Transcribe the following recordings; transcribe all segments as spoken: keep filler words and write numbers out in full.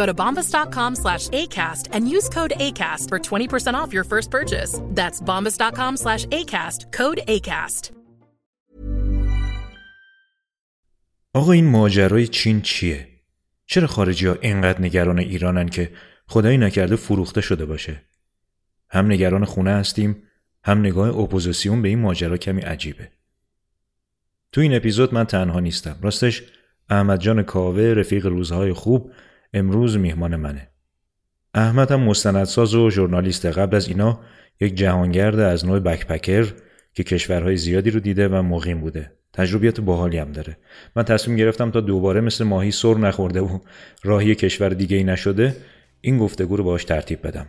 Go to bombas dot com slash A C A S T and use code ACAST for twenty percent off your first purchase. That's bombas dot com slash A C A S T, code ACAST. آقا این ماجرای چین چیه؟ چرا خارجی‌ها اینقدر نگران ایرانن که خدایی نکرده فروخته شده باشه؟ هم نگران خونه هستیم، هم نگاه اپوزیسیون به این ماجرا کمی عجیبه. تو این اپیزود من تنها نیستم. راستش احمد جان کاوه، رفیق روزهای خوب، امروز میهمان منه. احمد هم مستندساز و ژورنالیست، قبل از اینا یک جهانگرد از نوع بکپکر که کشورهای زیادی رو دیده و مقیم بوده. تجربیات باحالی هم داره. من تصمیم گرفتم تا دوباره مثل ماهی سر نخورده و راهی کشور دیگه‌ای نشده این گفتگو رو باهاش ترتیب بدم.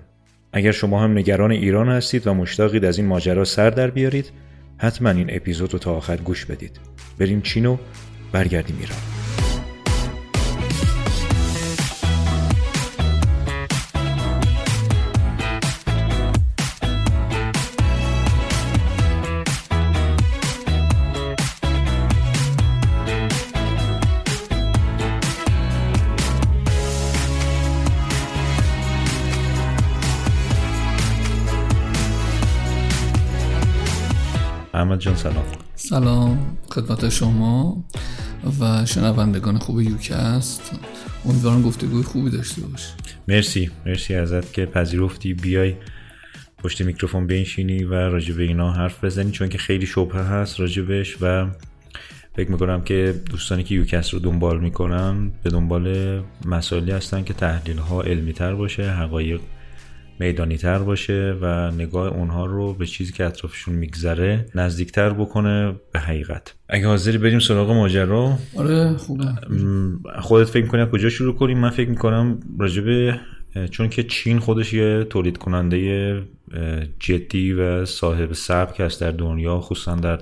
اگر شما هم نگران ایران هستید و مشتاقید از این ماجرا سر در بیارید، حتما این اپیزود رو تا آخر گوش بدید. بریم چین و برگردیم ایران. احمد جان سلام. سلام خدمت شما و شنوندگان خوب یوکست. امیدوارم گفتگوی خوبی داشته باشی. مرسی مرسی ازت که پذیرفتی بیای پشت میکروفون بنشینی و راجع به اینا حرف بزنی، چون که خیلی شبهه هست راجبش و فکر میکنم که دوستانی که یوکست رو دنبال میکنن به دنبال مسائلی هستن که تحلیل ها علمی تر باشه، حقایق میدانی تر باشه و نگاه اونها رو به چیزی که اطرافشون میگذره نزدیک تر بکنه به حقیقت. اگه حاضری بریم سراغ ماجرا. آره خوبه. خودت فکر می‌کنی کجا شروع کنیم؟ من فکر می‌کنم راجبه، چون که چین خودش یه تولید کننده جدی و صاحب سبک است در دنیا، خصوصا در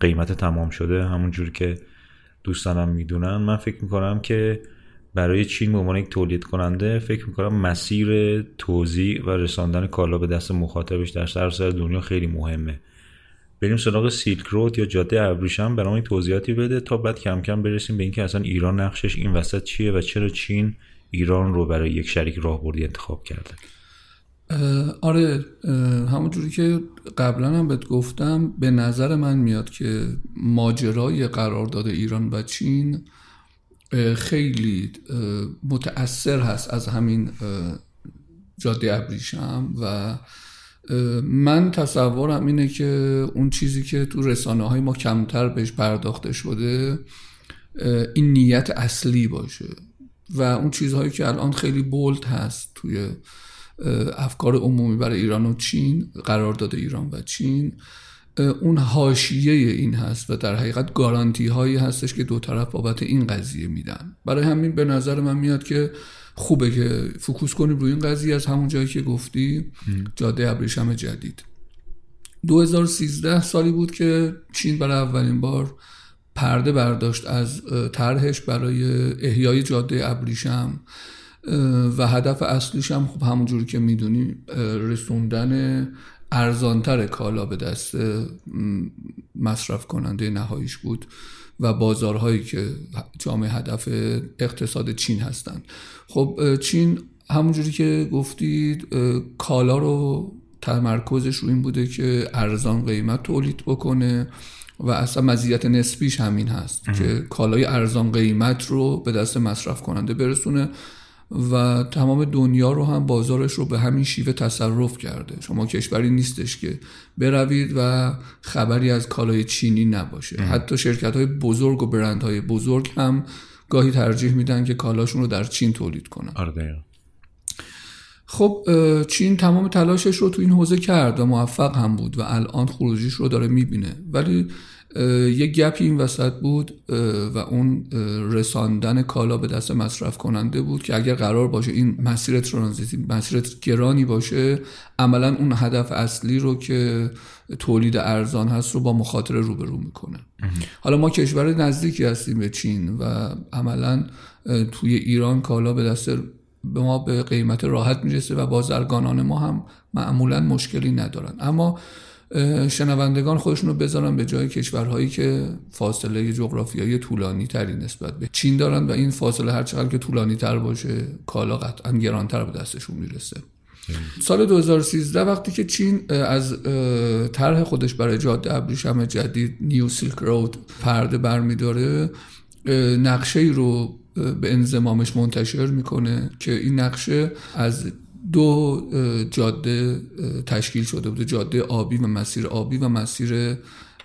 قیمت تمام شده، همونجور که دوستانم میدونن. من فکر می‌کنم که برای چین به عنوان یک تولید کننده فکر میکنم مسیر توزیع و رساندن کالا به دست مخاطبش در سراسر دنیا خیلی مهمه. بریم سراغ سیلک رود یا جاده ابریشم. برام این توضیحاتی بده تا بعد کم کم برسیم به اینکه اصلا ایران نقشش این وسط چیه و چرا چین ایران رو برای یک شریک راهبردی انتخاب کرده. آره همونجوری که قبلا هم بهت گفتم، به نظر من میاد که ماجرای قرارداد ایران و چین خیلی متأثر هست از همین جاده ابریشم و من تصورم اینه که اون چیزی که تو رسانه های ما کمتر بهش پرداخته شده این نیت اصلی باشه و اون چیزهایی که الان خیلی بولد هست توی افکار عمومی برای ایران و چین، قرارداد ایران و چین، اون حاشیه این هست و در حقیقت گارانتی هایی هستش که دو طرف بابت این قضیه میدن. برای همین به نظر من میاد که خوبه که فوکوس کنیم روی این قضیه از همون جایی که گفتی، جاده ابریشم جدید. دو هزار و سیزده سالی بود که چین برای اولین بار پرده برداشت از طرحش برای احیای جاده ابریشم و هدف اصلیش هم خب همونجوری که میدونی رسوندن ارزانتر کالا به دست مصرف کننده نهاییش بود و بازارهایی که جامعه هدف اقتصاد چین هستند. خب چین همونجوری که گفتید کالا رو تمرکزش رو این بوده که ارزان قیمت تولید بکنه و اصلا مزیت نسبیش همین هست اه. که کالای ارزان قیمت رو به دست مصرف کننده برسونه و تمام دنیا رو هم بازارش رو به همین شیوه تصرف کرده. شما کشوری نیستش که بروید و خبری از کالای چینی نباشه اه. حتی شرکت‌های بزرگ و برندهای بزرگ هم گاهی ترجیح میدن که کالاشون رو در چین تولید کنن. آره. خب چین تمام تلاشش رو تو این حوزه کرد و موفق هم بود و الان خروجیش رو داره میبینه، ولی یه گپی این وسط بود و اون رساندن کالا به دست مصرف کننده بود که اگر قرار باشه این مسیر ترانزیتی مسیر گرانی باشه، عملا اون هدف اصلی رو که تولید ارزان هست رو با مخاطره روبرو میکنه. حالا ما کشور نزدیکی هستیم به چین و عملا توی ایران کالا به دست به ما به قیمت راحت میرسه و بازرگانان ما هم معمولا مشکلی ندارن. اما شنوندگان خودشونو بذارن به جای کشورهایی که فاصله جغرافیایی طولانی تری نسبت به چین دارن و این فاصله هر چقدر که طولانی تر باشه کالا قطعا گرانتر به دستشون میرسه. سال دو هزار و سیزده وقتی که چین از طرح خودش برای جاده ابریشم جدید نیو سیلک رود پرده برمیداره، نقشه ای رو به انضمامش منتشر میکنه که این نقشه از دو جاده تشکیل شده بود، جاده آبی و مسیر آبی و مسیر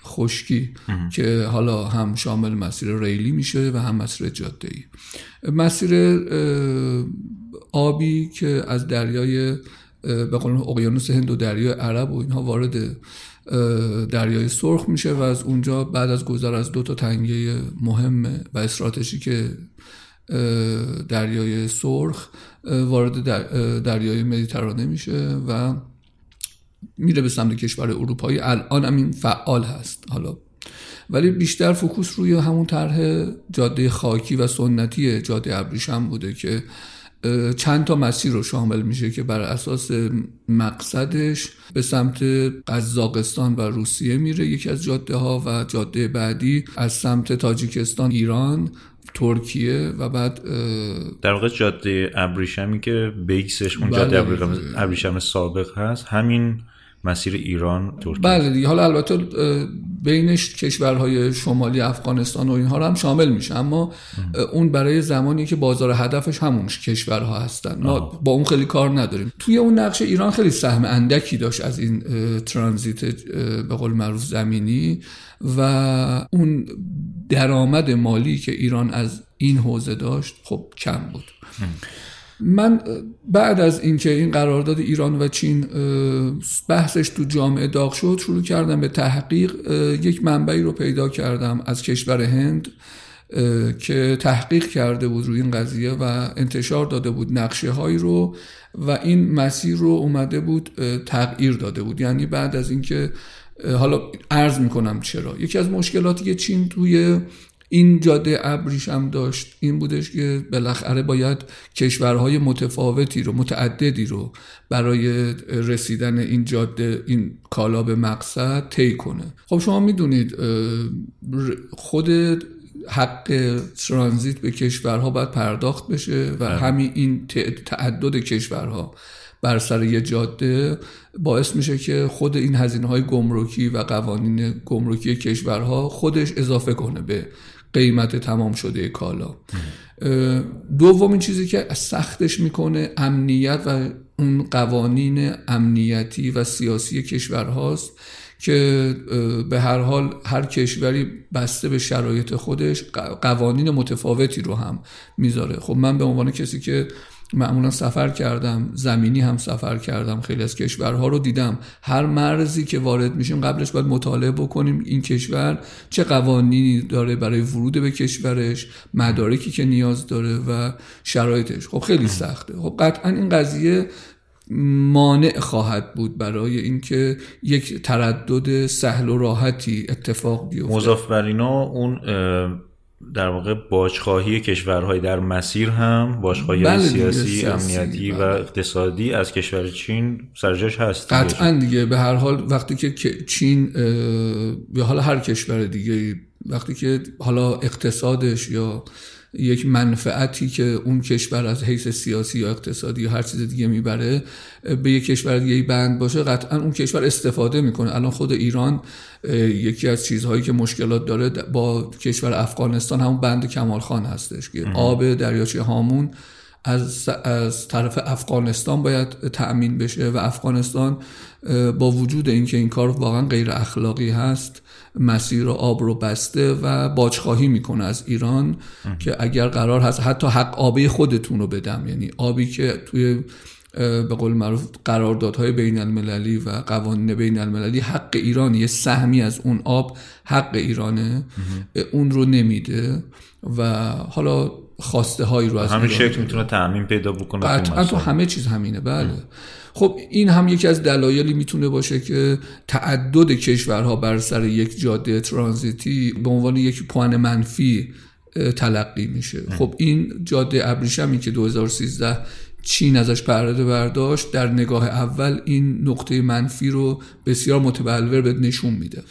خشکی که حالا هم شامل مسیر ریلی میشه و هم مسیر جاده‌ای. مسیر آبی که از دریای به قول اقیانوس هند و دریای عرب و اینها وارد دریای سرخ میشه و از اونجا بعد از گذر از دو تا تنگه مهم و استراتژیک که دریای سرخ وارد در دریای مدیترانه میشه و میره به سمت کشور اروپایی. الان هم این فعال هست حالا، ولی بیشتر فوکوس روی همون طرح جاده خاکی و سنتی جاده ابریشم بوده که چند تا مسیر رو شامل میشه که بر اساس مقصدش به سمت قزاقستان و روسیه میره یکی از جاده ها و جاده بعدی از سمت تاجیکستان، ایران، ترکیه و بعد در واقع جاده ابریشمی که بیسش اون جاده بله ابریشم سابق هست همین مسیر ایران ترکیه. بله دیگه. حالا البته بینش کشورهای شمالی افغانستان و اینها رو هم شامل میشه، اما اون برای زمانی که بازار هدفش همون کشورها هستن ما با اون خیلی کار نداریم. توی اون نقشه ایران خیلی سهم اندکی داشت از این ترانزیت به قول معروف زمینی و اون درآمد مالی که ایران از این حوزه داشت خب کم بود. من بعد از اینکه این قرارداد ایران و چین بحثش تو جامعه داغ شد شروع کردم به تحقیق. یک منبعی رو پیدا کردم از کشور هند که تحقیق کرده بود روی این قضیه و انتشار داده بود نقشه هایی رو و این مسیر رو اومده بود تغییر داده بود. یعنی بعد از اینکه حالا عرض میکنم چرا یکی از مشکلاتی که چین توی این جاده ابریشم داشت این بودش که بالاخره باید کشورهای متفاوتی رو متعددی رو برای رسیدن این جاده این کالا به مقصد طی کنه. خب شما میدونید خود حق ترانزیت به کشورها باید پرداخت بشه و همین این تعدد کشورها بر سر یه جاده باعث میشه که خود این هزینه‌های گمرکی و قوانین گمرکی کشورها خودش اضافه کنه به قیمت تمام شده کالا. دومین چیزی که سختش میکنه امنیت و اون قوانین امنیتی و سیاسی کشورهاست که به هر حال هر کشوری بسته به شرایط خودش قوانین متفاوتی رو هم میذاره. خب من به عنوان کسی که معمولا سفر کردم زمینی هم سفر کردم خیلی از کشورها رو دیدم، هر مرزی که وارد میشیم قبلش باید مطالعه بکنیم این کشور چه قوانینی داره برای ورود به کشورش، مدارکی که نیاز داره و شرایطش. خب خیلی سخته. خب قطعا این قضیه مانع خواهد بود برای اینکه یک تردد سهل و راحتی اتفاق بیفته. مضاف بر اینا اون در واقع باج‌خواهی کشورهای در مسیر هم باج‌خواهی سیاسی، سیاسی امنیتی بلد. و اقتصادی از کشور چین سرجاش هست قطعا دیگه. به هر حال وقتی که چین یا حالا هر کشور دیگه وقتی که حالا اقتصادش یا یک منفعتی که اون کشور از حیث سیاسی یا اقتصادی یا هر چیز دیگه میبره به یک کشور دیگه بند باشه، قطعا اون کشور استفاده میکنه. الان خود ایران یکی از چیزهایی که مشکلات داره با کشور افغانستان همون بند کمال خان هستش که آب دریاچه هامون از از طرف افغانستان باید تأمین بشه و افغانستان با وجود اینکه این کار واقعا غیر اخلاقی هست مسیر آب رو بسته و باج‌خواهی میکنه از ایران اه. که اگر قرار هست حتی حق آبی خودتون رو بدم، یعنی آبی که توی به قول معروف قراردادهای بین المللی و قوانین بین المللی حق ایران، یه سهمی از اون آب حق ایرانه اه. اون رو نمیده و حالا خواسته هایی رو از همین شکل میتونه تأمین پیدا بکنه. قطعا تو همه چیز همینه. بله ام. خب این هم یکی از دلایلی میتونه باشه که تعدد کشورها بر سر یک جاده ترانزیتی به عنوان یک پوان منفی تلقی میشه. ام. خب این جاده ابریشمی که دو هزار و سیزده چین ازش پرده برداشت در نگاه اول این نقطه منفی رو بسیار متبلور بهت نشون میده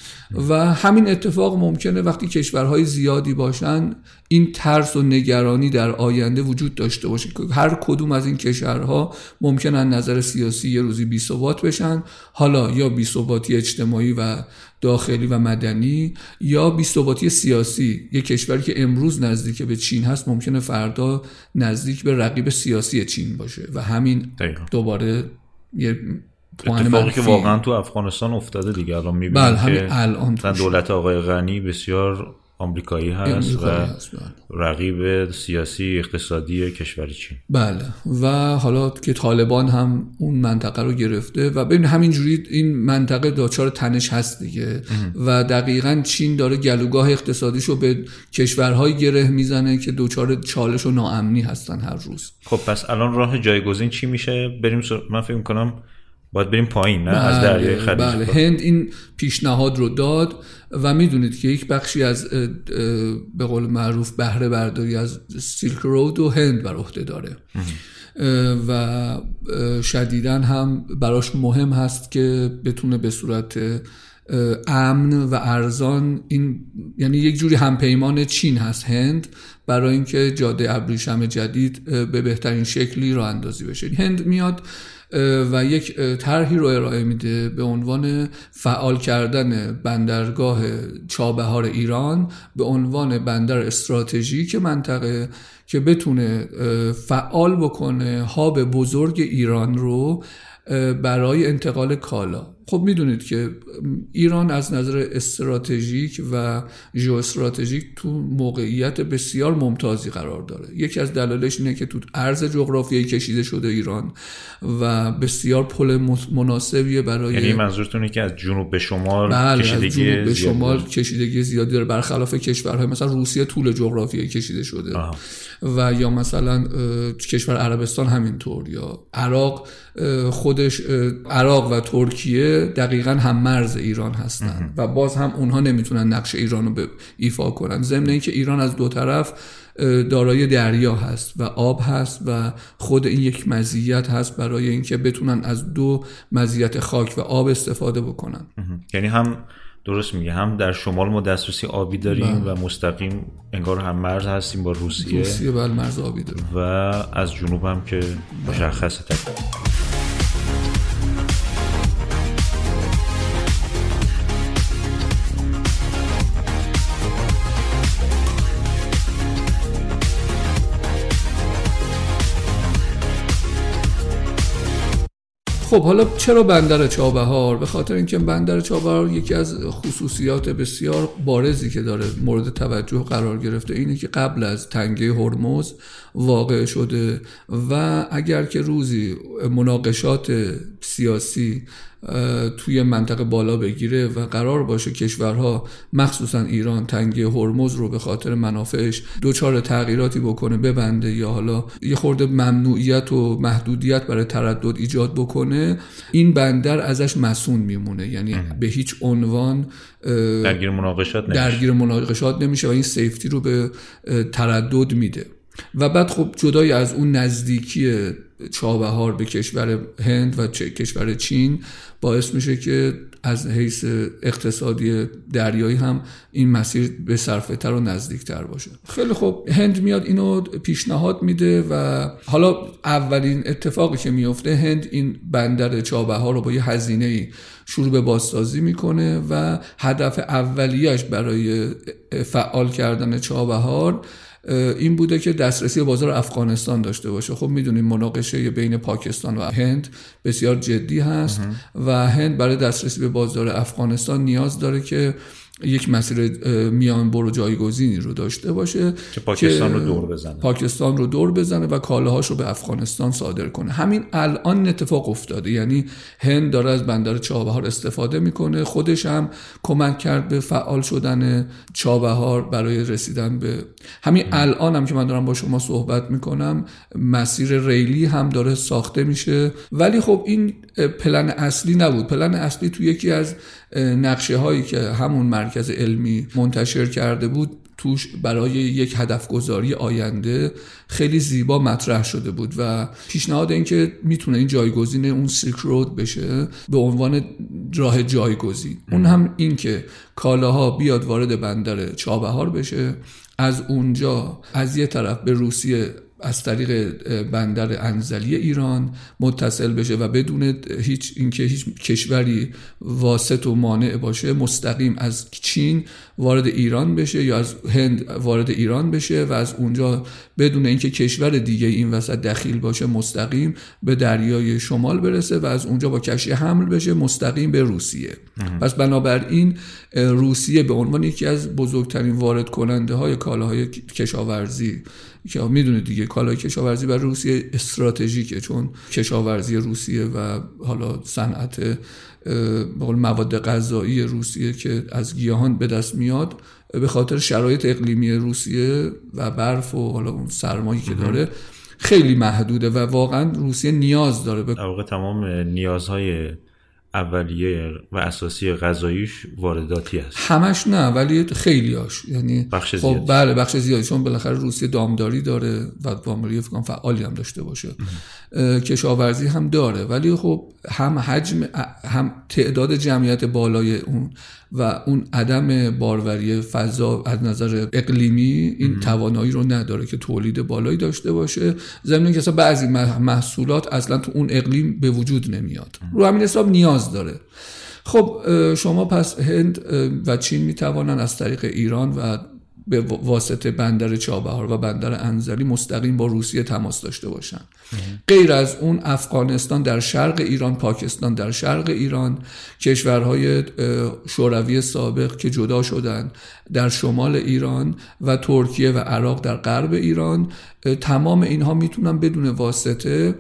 و همین اتفاق ممکنه وقتی کشورهای زیادی باشن این ترس و نگرانی در آینده وجود داشته باشه که هر کدوم از این کشورها ممکنه از نظر سیاسی یه روزی بی‌ثبات بشن، حالا یا بی‌ثباتی اجتماعی و داخلی و مدنی یا بی‌ثباتی سیاسی. یک کشوری که امروز نزدیک به چین هست ممکنه فردا نزدیک به رقیب سیاسی چین باشه و همین دقیقا. دوباره یه اتفاقی که واقعا تو افغانستان افتاده دیگه. الان میبینیم که الان دولت آقای غنی بسیار آمریکایی هست و هست. رقیب سیاسی اقتصادی کشور چین. بله و حالا که طالبان هم اون منطقه رو گرفته و ببین همینجوری این منطقه دچار تنش هست دیگه اه. و دقیقاً چین داره گلوگاه اقتصادیشو به کشورهای گره میزنه که دچار چالش و ناامنی هستن هر روز. خب پس الان راه جایگزین چی میشه؟ بریم سر... من فکر می‌کنم باید بریم پایین نه؟ بله، از دریای خلیج. بله هند این پیشنهاد رو داد و میدونید که یک بخشی از به قول معروف بهره برداری از سیلک رود و هند بر عهده داره اه. و شدیداً هم براش مهم هست که بتونه به صورت امن و ارزان این یعنی یک جوری همپیمان چین هست هند برای اینکه جاده ابریشم جدید به بهترین شکلی راه اندازی بشه. هند میاد و یک طرحی رو ارائه میده به عنوان فعال کردن بندرگاه چابهار ایران به عنوان بندر استراتژیک منطقه که بتونه فعال بکنه هاب بزرگ ایران رو برای انتقال کالا. خب میدونید که ایران از نظر استراتژیک و ژئواستراتژیک تو موقعیت بسیار ممتازی قرار داره. یکی از دلایلش اینه که تو عرض جغرافیایی کشیده شده ایران و بسیار پل مناسبیه برای، یعنی منظورتونه که از جنوب به شمال بله، کشیدگی از جنوب به شمال زیاد کشیدگی زیادی داره برخلاف کشورهای مثلا روسیه طول جغرافیایی کشیده شده آه. و یا مثلا کشور عربستان همینطور یا عراق خودش عراق و ترکیه دقیقاً هم مرز ایران هستند و باز هم اونها نمیتونن نقش ایران رو ایفا کنن. ضمن اینکه ایران از دو طرف دارای دریا هست و آب هست و خود این یک مزیت هست برای اینکه بتونن از دو مزیت خاک و آب استفاده بکنن. یعنی هم درست میگه هم در شمال ما دسترسی آبی داریم بله. و مستقیم انگار هم مرز هستیم با روسیه روسیه بله مرز آبی داریم و از جنوب هم که مشخصه بله. خب حالا چرا بندر چابهار؟ به خاطر اینکه بندر چابهار یکی از خصوصیات بسیار بارزی که داره مورد توجه قرار گرفته اینه که قبل از تنگه هرمز واقع شده و اگر که روزی مناقشات سیاسی توی منطقه بالا بگیره و قرار باشه کشورها مخصوصا ایران تنگه هرمز رو به خاطر منافعش دوچار تغییراتی بکنه، ببنده یا حالا یه خورده ممنوعیت و محدودیت برای تردد ایجاد بکنه، این بندر ازش مسون میمونه. یعنی ام. به هیچ عنوان درگیر مناقشات نمیشه. درگیر مناقشات نمیشه و این سیفتی رو به تردد میده. و بعد خب جدای از اون نزدیکی چابهار به کشور هند و کشور چین باعث میشه که از حیث اقتصادی دریایی هم این مسیر به صرفه‌تر و نزدیکتر باشه. خیلی خب هند میاد اینو پیشنهاد میده و حالا اولین اتفاقی که میفته، هند این بندر چابهار رو با یه هزینه‌ای شروع به بازسازی میکنه و هدف اولیه‌اش برای فعال کردن چابهار این بوده که دسترسی بازار افغانستان داشته باشه. خب میدونیم مناقشه بین پاکستان و هند بسیار جدی هست و هند برای دسترسی به بازار افغانستان نیاز داره که یک مسیر میان برو جایگزینی رو داشته باشه که پاکستان که رو دور بزنه پاکستان رو دور بزنه و کالاهاش رو به افغانستان صادر کنه. همین الان اتفاق افتاده، یعنی هند داره از بندر چابهار استفاده میکنه، خودش هم کمک کرد به فعال شدن چابهار برای رسیدن به همین الان هم که من دارم با شما صحبت میکنم مسیر ریلی هم داره ساخته میشه. ولی خب این پلن اصلی نبود. پلن اصلی تو یکی از نقشه هایی که همون مرکز علمی منتشر کرده بود توش برای یک هدف گذاری آینده خیلی زیبا مطرح شده بود و پیشنهاد این که میتونه این جایگزین اون سیلک رود بشه به عنوان راه جایگزین، اون هم این که کالاها بیاد وارد بندر چابهار بشه، از اونجا از یه طرف به روسیه از طریق بندر انزلی ایران متصل بشه و بدون هیچ اینکه هیچ کشوری واسط و مانع باشه مستقیم از چین وارد ایران بشه یا از هند وارد ایران بشه و از اونجا بدون اینکه کشور دیگه این وسط دخیل باشه مستقیم به دریای شمال برسه و از اونجا با کشتی حمل بشه مستقیم به روسیه. پس بنابراین روسیه به عنوان یکی از بزرگترین وارد کننده های کالاهای کشاورزی که میدونه دیگه کالای کشاورزی برای روسیه استراتژیکه، چون کشاورزی روسیه و حالا صنعت مواد غذایی روسیه که از گیاهان به دست میاد به خاطر شرایط اقلیمی روسیه و برف و حالا اون سرمایی که داره خیلی محدوده و واقعا روسیه نیاز داره به در واقع تمام نیازهای اولیه و اساسی غذاییش وارداتی است. همش نه ولی خیلیاش، یعنی بخش زیادی. خب بله بخش زیادی، چون بالاخره روسیه دامداری داره و دامداری فکر کنم فعالی هم داشته باشه، کشاورزی هم داره، ولی خب هم حجم هم تعداد جمعیت بالای اون و اون عدم باروری فضا از نظر اقلیمی این توانایی رو نداره که تولید بالایی داشته باشه، ضمن اینکه اصلا بعضی محصولات اصلا تو اون اقلیم به وجود نمیاد. رو همین حساب نیاز داره. خب شما پس هند و چین میتوانن از طریق ایران و به واسطه بندر چابهار و بندر انزلی مستقیم با روسیه تماس داشته باشن. غیر از اون افغانستان در شرق ایران، پاکستان در شرق ایران، کشورهای شوروی سابق که جدا شدن در شمال ایران و ترکیه و عراق در غرب ایران، تمام اینها میتونن بدون واسطه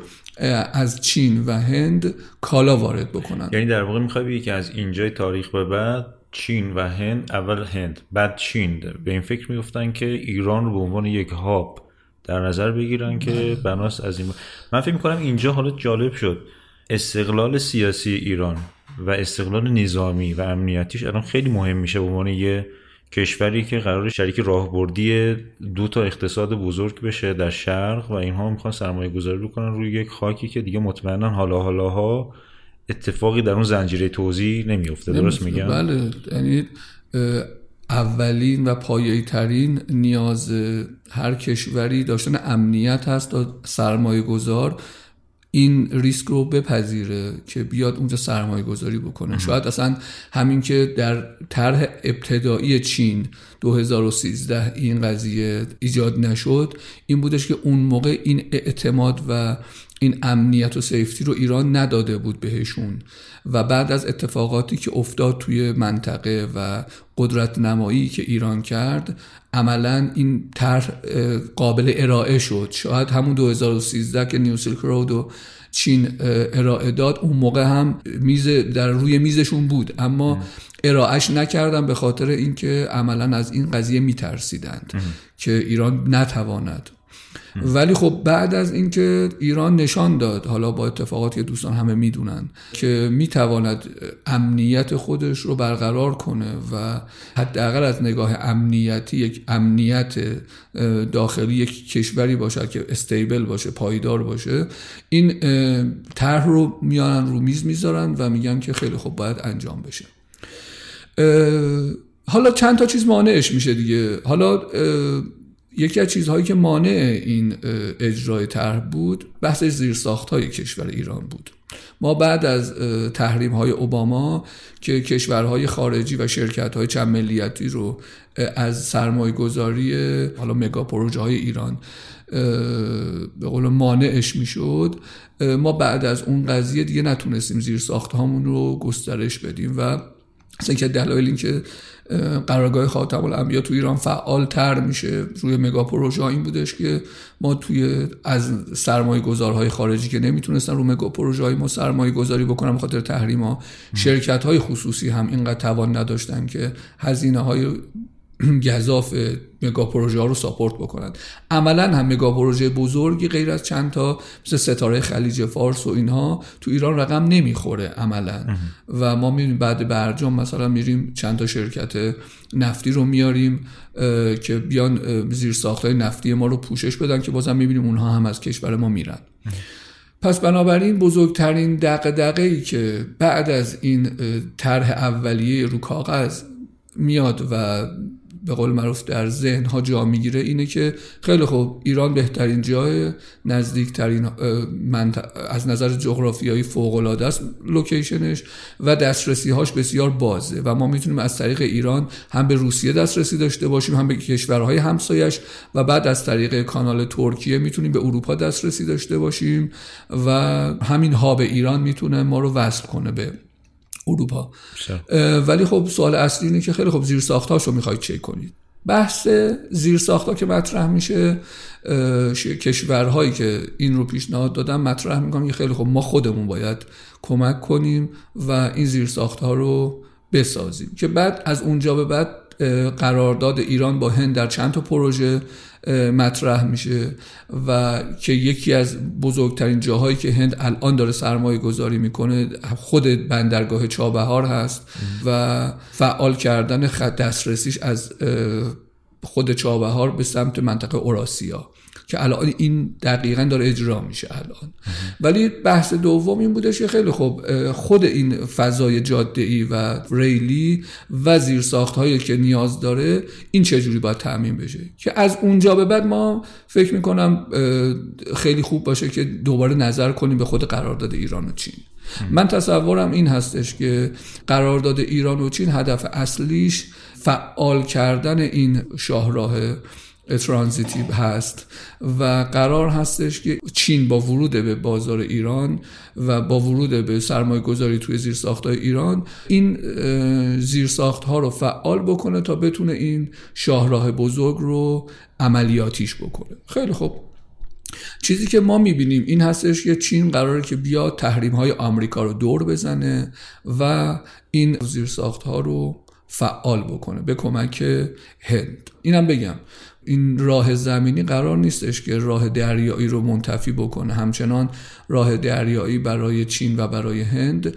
از چین و هند کالا وارد بکنن. یعنی در واقع میخوای بگی که از اینجای تاریخ به بعد چین و هند، اول هند بعد چین، به این فکر میفتن که ایران رو به عنوان یک هاب در نظر بگیرن که بناس از این با... من فکر میکنم اینجا حالا جالب شد استقلال سیاسی ایران و استقلال نظامی و امنیتیش الان خیلی مهم میشه به عنوان یه کشوری که قرار شریک راهبردی دو تا اقتصاد بزرگ بشه در شرق و اینها میخوان سرمایه گذاری بکنن روی یک خاکی که دیگه مطمئنا حالا حالاها اتفاقی در اون زنجیره توزیع نمیفته. درست میگم؟ بله، یعنی اولین و پایه‌ای ترین نیاز هر کشوری داشتن امنیت هست تا سرمایه گذار این ریسک رو بپذیره که بیاد اونجا سرمایه گذاری بکنه. شاید اصلا همین که در طرح ابتدایی چین دو هزار و سیزده این قضیه ایجاد نشد این بودش که اون موقع این اعتماد و این امنیت و سیفتی رو ایران نداده بود بهشون و بعد از اتفاقاتی که افتاد توی منطقه و قدرت نمایی که ایران کرد عملا این طرح قابل ارائه شد. شاید همون دو هزار و سیزده که نیو سیلک رود و چین ارائه داد اون موقع هم میز در روی میزشون بود، اما ارائهش نکردن به خاطر اینکه عملا از این قضیه میترسیدند که ایران نتواند. ولی خب بعد از اینکه ایران نشان داد، حالا با اتفاقاتی که دوستان همه میدونن، که میتواند امنیت خودش رو برقرار کنه و حداقل از نگاه امنیتی یک امنیت داخلی یک کشوری باشه که استیبل باشه، پایدار باشه، این طرح رو میانن رو میز میذارن و میگن که خیلی خب باید انجام بشه. حالا چند تا چیز مانعش میشه دیگه. حالا یکی از چیزهایی که مانع این اجرای طرح بود بحث زیرساخت‌های کشور ایران بود. ما بعد از تحریم‌های اوباما که کشورهای خارجی و شرکت‌های چند ملیتی رو از سرمایه‌گذاری حالا مگا پروژه‌های ایران به قول مانعش میشد، ما بعد از اون قضیه دیگه نتونستیم زیرساخت‌هامون رو گسترش بدیم و مثلا که دلایل این که قرارگاه خاتم الانبیا تو ایران فعال تر میشه روی مگا پروژه این بودش که ما توی از سرمایه گذارهای خارجی که نمیتونستن روی مگا پروژه های ما سرمایه گذاری بکنن به خاطر تحریم ها، شرکت های خصوصی هم اینقدر توان نداشتن که هزینه های گزاف مگا پروژه ها رو ساپورت بکنن. عملا هم مگا پروژه بزرگی غیر از چند تا مثل ستاره خلیج فارس و اینها تو ایران رقم نمیخوره عملا و ما میریم بعد برجام مثلا میریم چند تا شرکت نفتی رو میاریم که بیان زیرساخت‌های نفتی ما رو پوشش بدن که بازم میبینیم اونها هم از کشور ما میرن. پس بنابراین بزرگترین دغدغه‌ای که بعد از این طرح اولیه رو کاغذ میاد و به قول معروف در ذهن ها جا میگیره اینه که خیلی خوب ایران بهترین جای نزدیکترین از نظر جغرافیایی فوق العاده است لوکیشنش و دسترسی هاش بسیار بازه و ما میتونیم از طریق ایران هم به روسیه دسترسی داشته باشیم، هم به کشورهای همسایش و بعد از طریق کانال ترکیه میتونیم به اروپا دسترسی داشته باشیم و همین هاب ایران میتونه ما رو وصل کنه به اروپا. ولی خب سوال اصلی اینه که خیلی خب زیرساخت‌هاشو میخواید چک کنید. بحث زیرساخت‌ها که مطرح میشه، کشورهایی که این رو پیشنهاد دادن مطرح میکنن که خیلی خب ما خودمون باید کمک کنیم و این زیرساخت‌ها رو بسازیم که بعد از اونجا به بعد قرارداد ایران با هند در چند تا پروژه مطرح میشه و که یکی از بزرگترین جاهایی که هند الان داره سرمایه گذاری میکنه خود بندرگاه چابهار هست و فعال کردن خط دسترسیش از خود چابهار به سمت منطقه اوراسیا که الان این دقیقاً داره اجرا میشه الان. ولی بحث دوم این بودش که خیلی خب خود این فضای جاده‌ای و ریلی و زیرساخت‌هایی که نیاز داره این چجوری باید تامین بشه که از اونجا به بعد ما فکر میکنم خیلی خوب باشه که دوباره نظر کنیم به خود قرارداد ایران و چین. من تصورم این هستش که قرارداد ایران و چین هدف اصلیش فعال کردن این شاهراه ترانزیتی هست و قرار هستش که چین با ورود به بازار ایران و با ورود به سرمایه گذاری توی زیرساخت‌های ایران این زیرساخت‌ها رو فعال بکنه تا بتونه این شاهراه بزرگ رو عملیاتیش بکنه. خیلی خوب چیزی که ما میبینیم این هستش که چین قراره که بیاد تحریم‌های آمریکا رو دور بزنه و این زیرساخت‌ها رو فعال بکنه به کمک هند. اینم بگم این راه زمینی قرار نیستش که راه دریایی رو منتفی بکنه، همچنان راه دریایی برای چین و برای هند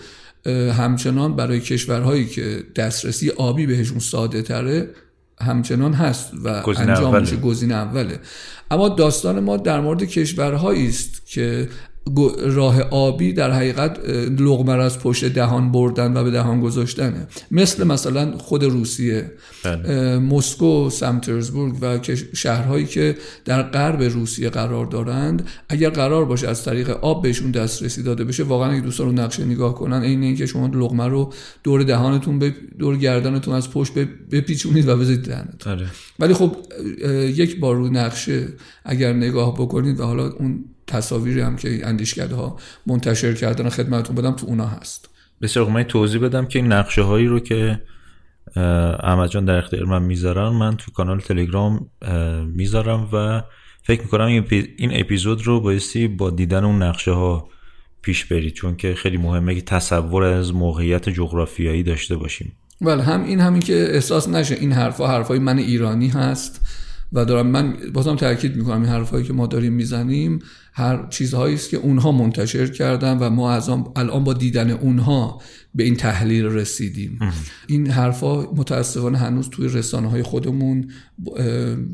همچنان برای کشورهایی که دسترسی آبی بهشون ساده تره همچنان هست و انجامش گزینه اوله. اما داستان ما در مورد کشورهایی است که راه آبی در حقیقت لقمه را از پشت دهان بردن و به دهان گذاشتنه، مثل مثلا خود روسیه، مسکو، سن پترزبورگ و شهرهایی که در غرب روسیه قرار دارند. اگر قرار باشه از طریق آب بهشون دسترسی داده بشه، واقعا اگه دوستان رو نقشه نگاه کنن عین اینه که شما لقمه رو دور دهانتون بپ... دور گردنتون از پشت بپیچونید و بذارید دهنتون. ولی خب یک بار رو نقشه اگر نگاه بکنید و حالا اون تصاویری هم که اندیشکدها منتشر کردن خدمتتون بدم تو اونا هست. بسیار من توضیح بدم که این نقشه هایی رو که احمد جان در اختیار من میذارن من تو کانال تلگرام میذارم و فکر میکنم این اپیزود رو بایستی با دیدن اون نقشه ها پیش برید، چون که خیلی مهمه که تصور از موقعیت جغرافیایی داشته باشیم. بله، هم این همین که احساس نشه این حرفا حرفای من ایرانی هست و دارم من بازم تاکید میکنم این حرفایی که ما داریم میزنیم هر چیزهایی است که اونها منتشر کردن و ما از الان با دیدن اونها به این تحلیل رسیدیم. این حرفا متاسفانه هنوز توی رسانه‌های خودمون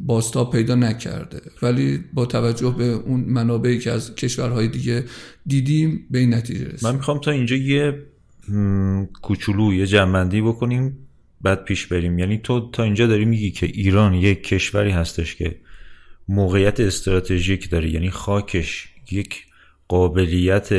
بازتاب پیدا نکرده، ولی با توجه به اون منابعی که از کشورهای دیگه دیدیم به این نتیجه رسیدیم. من میخوام تا اینجا یه م... کوچولو یه جمع‌بندی بکنیم بعد پیش بریم. یعنی تو تا اینجا داری میگی که ایران یک کشوری هستش که موقعیت استراتژیک داره، یعنی خاکش یک قابلیت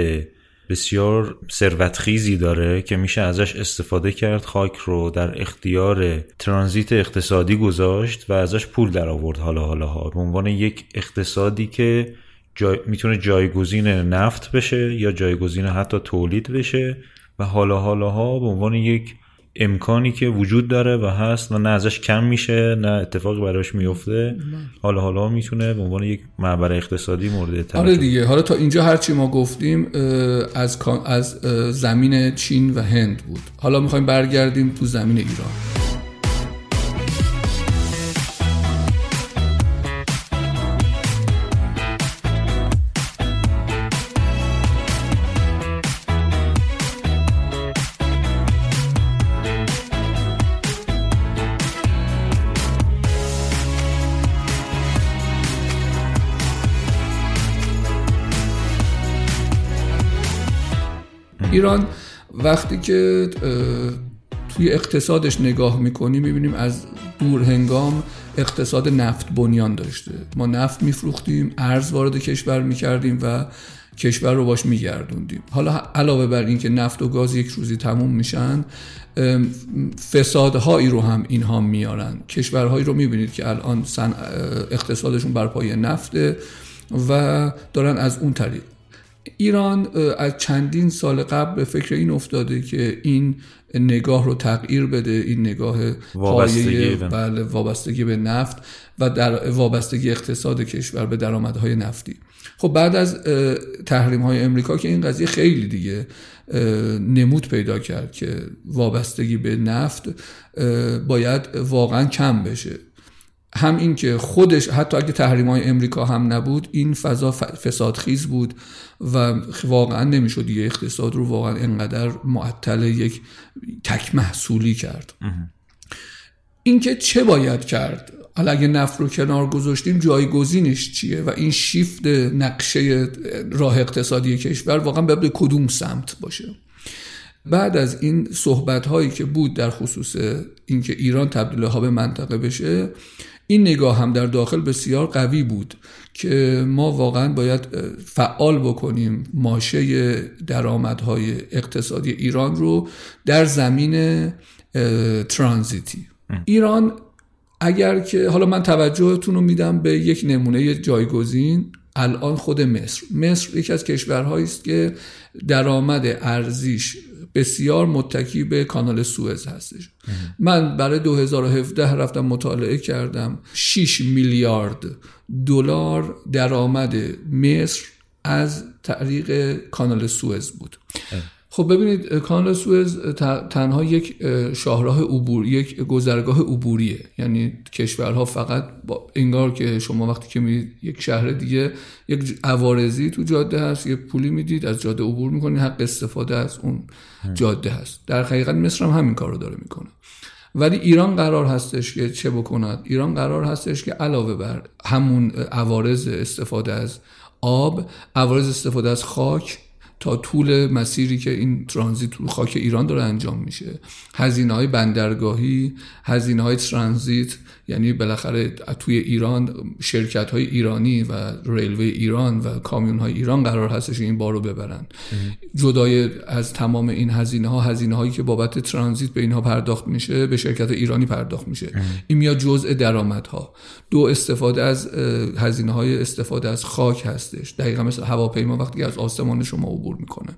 بسیار ثروتخیزی داره که میشه ازش استفاده کرد، خاک رو در اختیار ترانزیت اقتصادی گذاشت و ازش پول در آورد حالا حالا ها به عنوان یک اقتصادی که جای... میتونه جایگزین نفت بشه یا جایگزین حتی تولید بشه و حالا حالا ها به عنوان یک امکانی که وجود داره و هست و نه ازش کم میشه نه اتفاقی براش میفته، حالا حالا میتونه به عنوان یک معبر اقتصادی مورد توجه. آره دیگه، حالا تا اینجا هرچی ما گفتیم از از زمین چین و هند بود، حالا میخوایم برگردیم تو زمین ایران. ایران وقتی که توی اقتصادش نگاه میکنیم میبینیم از دور هنگام اقتصاد نفت بنیان داشته. ما نفت میفروختیم، ارز وارد کشور میکردیم و کشور رو باش میگردوندیم. حالا علاوه بر این که نفت و گاز یک روزی تموم میشن، فسادهایی رو هم اینها میارن. کشورهایی رو میبینید که الان اقتصادشون بر پایه نفته و دارن از اون طریق. ایران از چندین سال قبل به فکر این افتاده که این نگاه رو تغییر بده، این نگاه پایه بله وابستگی به نفت و در وابستگی اقتصاد کشور به درآمدهای نفتی. خب بعد از تحریم‌های امریکا که این قضیه خیلی دیگه نمود پیدا کرد که وابستگی به نفت باید واقعا کم بشه. هم این که خودش حتی اگه تحریم‌های امریکا هم نبود این فضا فسادخیز بود و واقعا نمیشد دیگه اقتصاد رو واقعا انقدر معطل یک تک محصولی کرد. این که چه باید کرد؟ حالا اگه نفت رو کنار گذاشتیم جایگزینش چیه و این شیفت نقشه راه اقتصادی کشور واقعا به کدوم سمت باشه؟ بعد از این صحبت‌هایی که بود در خصوص اینکه ایران تبدیل هاب منطقه بشه، این نگاه هم در داخل بسیار قوی بود که ما واقعا باید فعال بکنیم ماشه درآمدهای اقتصادی ایران رو در زمین ترانزیتی. ایران اگر که حالا من توجهتون رو میدم به یک نمونه جایگزین الان خود مصر. مصر یکی از کشورهایی است که درآمد ارزیش بسیار متکی به کانال سوئز هستش. من برای دو هزار و هفده رفتم مطالعه کردم، شش میلیارد دلار درآمد مصر از طریق کانال سوئز بود. اه. خب ببینید کانال سوئز تنها یک شاهراه عبور، یک گذرگاه عبوریه، یعنی کشورها فقط با انگار که شما وقتی که میرید یک شهر دیگه یک عوارضی تو جاده هست، یه پولی میدید از جاده عبور میکنید، حق استفاده از اون جاده هست. در حقیقت مصر هم همین کارو داره میکنه. ولی ایران قرار هستش که چه بکند؟ ایران قرار هستش که علاوه بر همون عوارض استفاده از آب، عوارض استفاده از خاک تا طول مسیری که این ترانزیت تو خاک ایران داره انجام میشه، هزینه‌های بندرگاهی، هزینه‌های ترانزیت، یعنی بالاخره توی ایران شرکت‌های ایرانی و ریلوی ایران و کامیون‌های ایران قرار هستش این بار رو ببرن. جدای از تمام این هزینه‌ها، هزینه‌هایی که بابت ترانزیت به اینها پرداخت میشه به شرکت ایرانی پرداخت میشه. این میاد جزء درآمدها. دو استفاده از هزینه‌های استفاده از خاک هستش. دقیقاً مثل هواپیما وقتی از آسمان شما عبور میکنه.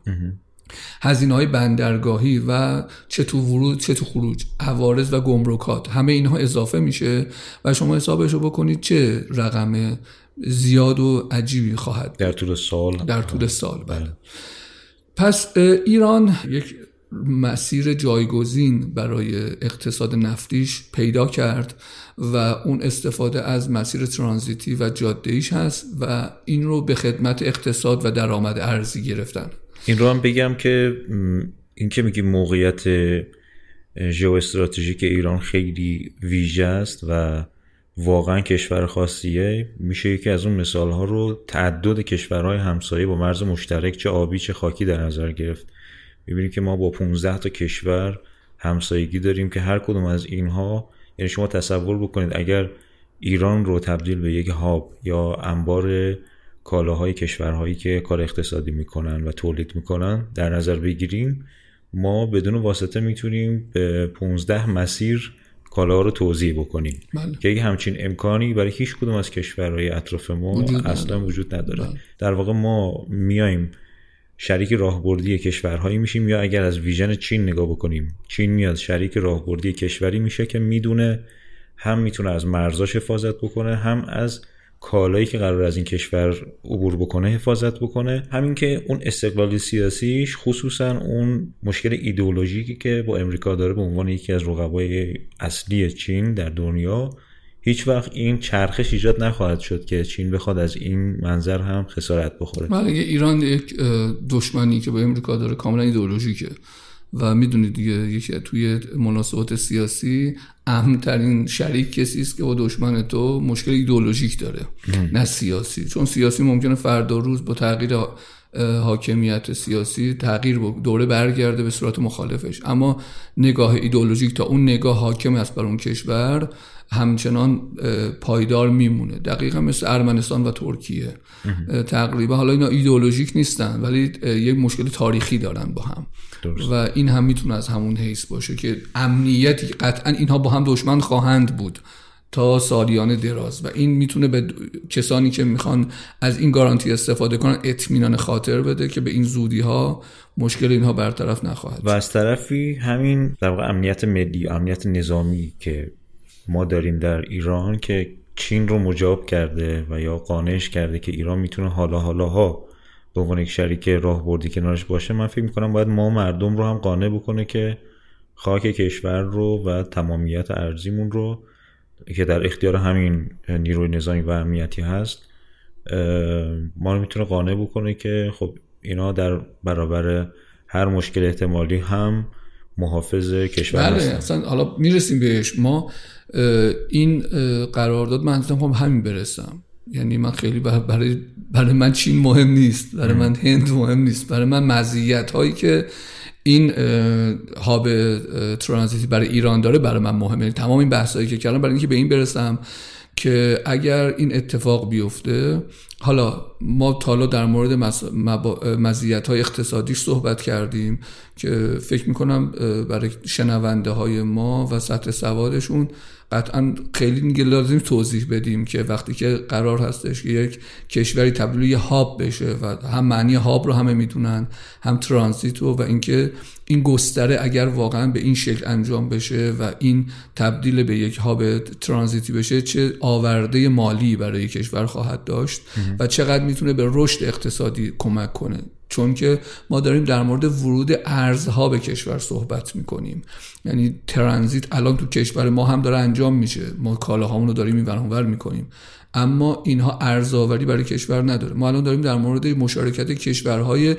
هزینه‌های بندرگاهی و چه تو ورود چه تو خروج، عوارض و گمرکات، همه اینها اضافه میشه و شما حسابشو بکنید چه رقم زیاد و عجیبی خواهد در طول سال در طول سال بله. پس ایران یک مسیر جایگزین برای اقتصاد نفتیش پیدا کرد و اون استفاده از مسیر ترانزیتی و جاده‌ایش هست و این رو به خدمت اقتصاد و درآمد ارزی گرفتن. این رو هم بگم که این که میگی موقعیت ژئواستراتژیک ایران خیلی ویژه است و واقعا کشور خاصیه، میشه یکی از اون مثال‌ها رو تعدد کشورهای همسایه با مرز مشترک چه آبی چه خاکی در نظر گرفت. می‌بینیم که ما با پانزده تا کشور همسایگی داریم که هر کدوم از اینها، یعنی شما تصور بکنید اگر ایران رو تبدیل به یک هاب یا انبار کالاهای کشورهایی که کار اقتصادی میکنن و تولید میکنن در نظر بگیریم، ما بدون واسطه میتونیم به پانزده مسیر کالا رو توزیع بکنیم بله. که یک همچین امکانی برای هیچ کدوم از کشورهای اطراف ما اصلا وجود نداره بله. در واقع ما میایم شریک راهبردی کشورهایی میشیم، یا اگر از ویژن چین نگاه بکنیم، چین میاد شریک راهبردی کشوری میشه که میدونه هم میتونه از مرزاش حفاظت بکنه، هم از کالایی که قرار از این کشور عبور بکنه حفاظت بکنه. همین که اون استقلال سیاسیش، خصوصا اون مشکل ایدئولوژیکی که با امریکا داره به عنوان یکی از رقبای اصلی چین در دنیا، هیچ وقت این چرخش ایجاد نخواهد شد که چین بخواد از این منظر هم خسارت بخوره. بله، ایران یک دشمنی که با امریکا داره کاملا ایدئولوژیکه و میدونید دیگه، یکی توی مناسبات سیاسی اهمترین شریک کسی است که با دشمن تو مشکل ایدئولوژیک داره ام. نه سیاسی، چون سیاسی ممکنه فردا روز با تغییر حاکمیت سیاسی تغییر دوره برگرده به صورت مخالفش، اما نگاه ایدئولوژیک تا اون نگاه حاکم است بر اون کشور همچنان پایدار میمونه. دقیقا مثل ارمنستان و ترکیه تقریبا. حالا اینا ایدئولوژیک نیستن ولی یک مشکل تاریخی دارن با هم درست. و این هم میتونه از همون حیث باشه که امنیتی قطعا اینها با هم دشمن خواهند بود تا سالیان دراز و این میتونه به کسانی که میخوان از این گارانتی استفاده کنن اطمینان خاطر بده که به این زودی ها مشکل اینها برطرف نخواهد. و از طرفی همین در واقع امنیت ملی، امنیت نظامی که ما داریم در ایران که چین رو مجاب کرده و یا قانعش کرده که ایران میتونه حالا حالاها به عنوان یک شریک راهبردی کنارش باشه، من فکر میکنم باید ما مردم رو هم قانع بکنه که خاک کشور رو و تمامیت ارضیمون رو که در اختیار همین نیروی نظامی و امنیتی هست، ما رو میتونه قانع بکنه که خب اینا در برابر هر مشکل احتمالی هم محافظ کشور هستن. بله، اصلا حالا میرسیم بهش. ما این قرارداد، من هم همین برسم، یعنی من خیلی برای برای من چین مهم نیست، برای من هند مهم نیست، برای من مزیت هایی که این هاب ترانزیتی برای ایران داره برای من مهمه. تمام این بحث هایی که کردم برای اینکه به این برسم که اگر این اتفاق بیفته، حالا ما تا حالا در مورد مزیت‌های اقتصادیش صحبت کردیم که فکر میکنم برای شنونده های ما و سطح سوادشون قطعا خیلی لازم توضیح بدیم که وقتی که قرار هستش که یک کشوری تبدیل به یه هاب بشه و هم معنی هاب رو همه میدونن، هم ترانزیت رو، و اینکه این گستره اگر واقعا به این شکل انجام بشه و این تبدیل به یک هاب ترانزیتی بشه چه آورده مالی برای کشور خواهد داشت و چقدر میتونه به رشد اقتصادی کمک کنه. چون که ما داریم در مورد ورود ارزها به کشور صحبت میکنیم، یعنی ترانزیت الان تو کشور ما هم داره انجام میشه، ما کالاهامون رو داریم اینور اونور میکنیم، اما اینها ارزآوری برای کشور نداره. ما الان داریم در مورد مشارکت کشورهای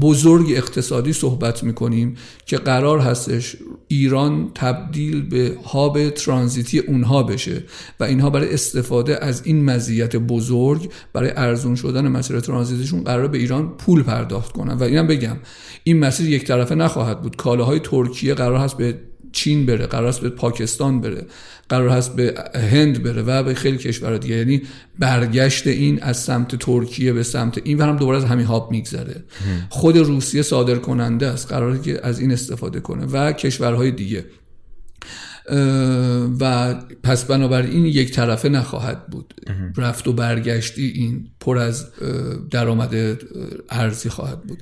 بزرگ اقتصادی صحبت میکنیم که قرار هستش ایران تبدیل به هاب ترانزیتی اونها بشه و اینها برای استفاده از این مزیت بزرگ برای ارزون شدن مسیر ترانزیتشون قراره به ایران پول پرداخت کنن. و اینم بگم این مسیر یک طرفه نخواهد بود. کالاهای ترکیه قرار هست به چین بره، قرار هست به پاکستان بره، قرار هست به هند بره و به خیلی کشورها دیگه. یعنی برگشت این از سمت ترکیه به سمت این و هم دوباره از همین هاب میگذره. خود روسیه صادر کننده است، قراره که از این استفاده کنه و کشورهای دیگه. و پس بنابراین یک طرفه نخواهد بود، رفت و برگشتی این پر از درآمد ارزی خواهد بود.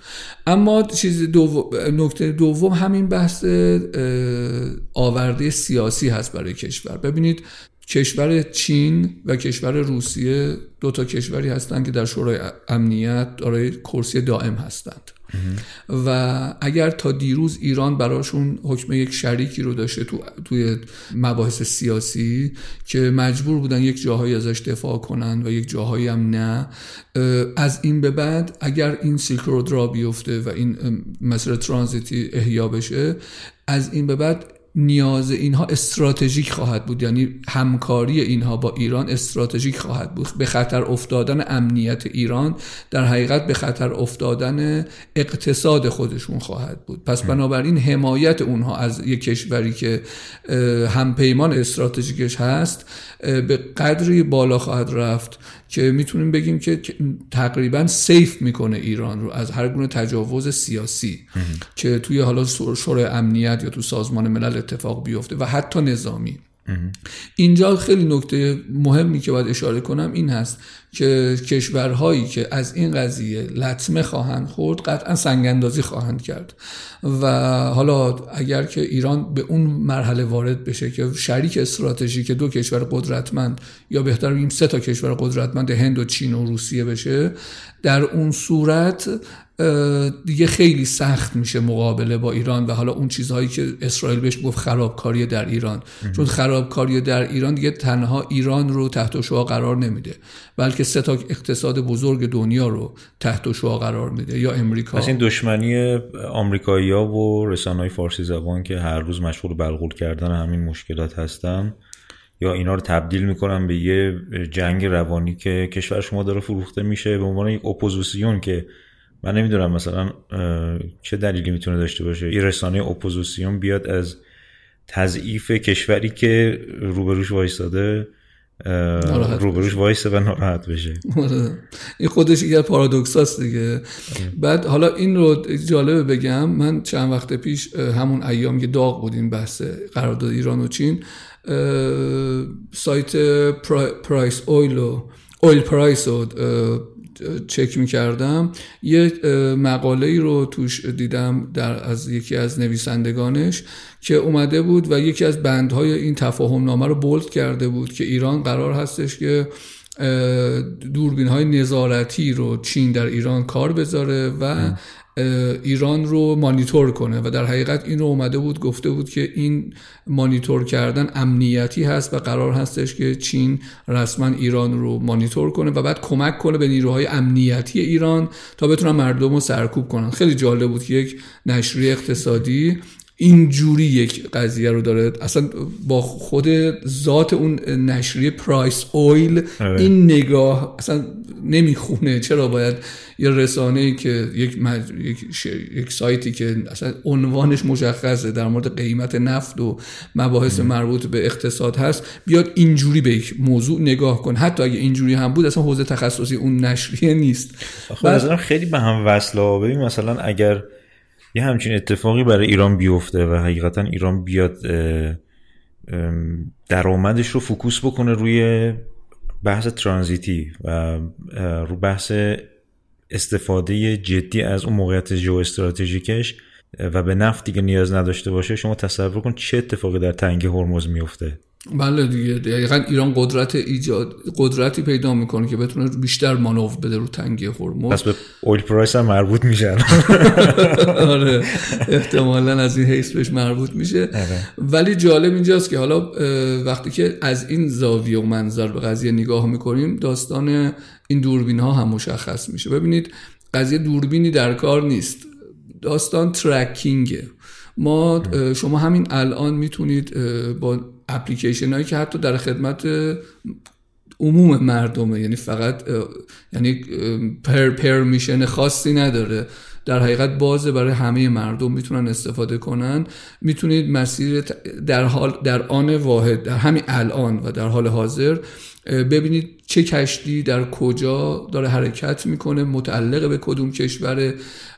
اما چیز دوم، نکته دوم همین بحث آورده سیاسی هست برای کشور. ببینید کشور چین و کشور روسیه دو تا کشوری هستند که در شورای امنیت دارای کرسی دائم هستند و اگر تا دیروز ایران براشون حکم یک شریکی رو داشته تو توی مباحث سیاسی که مجبور بودن یک جاهایی ازش دفاع کنن و یک جاهایی هم نه، از این به بعد اگر این سیلک رود را بیفته و این مسیر ترانزیتی احیا بشه، از این به بعد نیاز اینها استراتژیک خواهد بود، یعنی همکاری اینها با ایران استراتژیک خواهد بود. به خطر افتادن امنیت ایران در حقیقت به خطر افتادن اقتصاد خودشون خواهد بود. پس بنابراین حمایت اونها از یک کشوری که همپیمان استراتژیکش هست به قدری بالا خواهد رفت که میتونیم بگیم که تقریبا سیف میکنه ایران رو از هر گونه تجاوز سیاسی که توی حالا شورای امنیت یا تو سازمان ملل اتفاق بیفته و حتی نظامی. اینجا خیلی نکته مهمی که باید اشاره کنم این هست که کشورهایی که از این قضیه لطمه خواهند خورد قطعا سنگ اندازی خواهند کرد و حالا اگر که ایران به اون مرحله وارد بشه که شریک استراتژیک دو کشور قدرتمند یا بهتر بگیم سه تا کشور قدرتمند هند و چین و روسیه بشه، در اون صورت دیگه خیلی سخت میشه مقابله با ایران و حالا اون چیزهایی که اسرائیل بهش گفت خرابکاری در ایران. چون خرابکاری در ایران دیگه تنها ایران رو تحت شعاع قرار نمیده، بلکه سه تا اقتصاد بزرگ دنیا رو تحت شعاع قرار میده یا امریکا. پس این دشمنی آمریکایی‌ها و رسانه‌های فارسی زبان که هر روز مشغول بلغول کردن همین مشکلات هستن یا اینا رو تبدیل میکنن به یه جنگ روانی که کشور شما داره فروخته میشه به عنوان یک اپوزیسیون که من نمیدونم مثلا چه دلیلی میتونه داشته باشه این رسانه اپوزیسیون بیاد از تضعیف کشوری که روبروش وایساده روبروش وایسه و ناراحت بشه. این خودش یه پارادوکس است دیگه. بعد حالا این رو جالب بگم، من چند وقت پیش همون ایام که داغ بود این بحث قرارداد ایران و چین، سایت پرایس اویل و اویل پرایس و چک می‌کردم، یه مقاله‌ای رو توش دیدم در از یکی از نویسندگانش که اومده بود و یکی از بندهای این تفاهم نامه رو بولد کرده بود که ایران قرار هستش که دوربین‌های نظارتی رو چین در ایران کار بذاره و ایران رو مانیتور کنه و در حقیقت این رو اومده بود گفته بود که این مانیتور کردن امنیتی هست و قرار هستش که چین رسما ایران رو مانیتور کنه و بعد کمک کنه به نیروهای امنیتی ایران تا بتونن مردم رو سرکوب کنن. خیلی جالب بود که یک نشریه اقتصادی اینجوری یک قضیه رو داره، اصلا با خود ذات اون نشریه پرایس اویل این نگاه اصلا نمیخونه. چرا باید یه رسانه‌ای که یک, مج... یک, ش... یک سایتی که اصلا عنوانش مشخصه در مورد قیمت نفت و مباحث مربوط به اقتصاد هست بیاد اینجوری به یک موضوع نگاه کنه؟ حتی اگه اینجوری هم بود اصلا حوزه تخصصی اون نشریه نیست. خب مثلا خیلی به هم وصله. ببین مثلا اگر یه همچین اتفاقی برای ایران بیفته و حقیقتا ایران بیاد درآمدش رو فوکوس بکنه روی بحث ترانزیتی و رو بحث استفاده جدی از اون موقعیت ژئواستراتژیکش و به نفت دیگه نیاز نداشته باشه، شما تصور کن چه اتفاقی در تنگه هرمز میفته. بله دیگه دقیقاً ایران قدرت ایجاد قدرتی پیدا میکنه که بتونه بیشتر مانور بده رو تنگه هرمز. پس به اویل پرایس هم مربوط میشه. آره احتمالاً از این حیث بهش مربوط میشه. ولی جالب اینجاست که حالا وقتی که از این زاویه و منظر به قضیه نگاه میکنیم داستان این دوربین ها هم مشخص میشه. ببینید قضیه دوربینی در کار نیست، داستان ترکینگه. ما شما همین الان میتونید با اپلیکیشن هایی که حتی در خدمت عموم مردمه، یعنی فقط یعنی پر پرمیشن خاصی نداره، در حقیقت بازه برای همه مردم میتونن استفاده کنن، میتونید مسیر در حال در آن واحد در همین الان و در حال حاضر ببینید چه کشتی در کجا داره حرکت میکنه، متعلق به کدوم کشوره.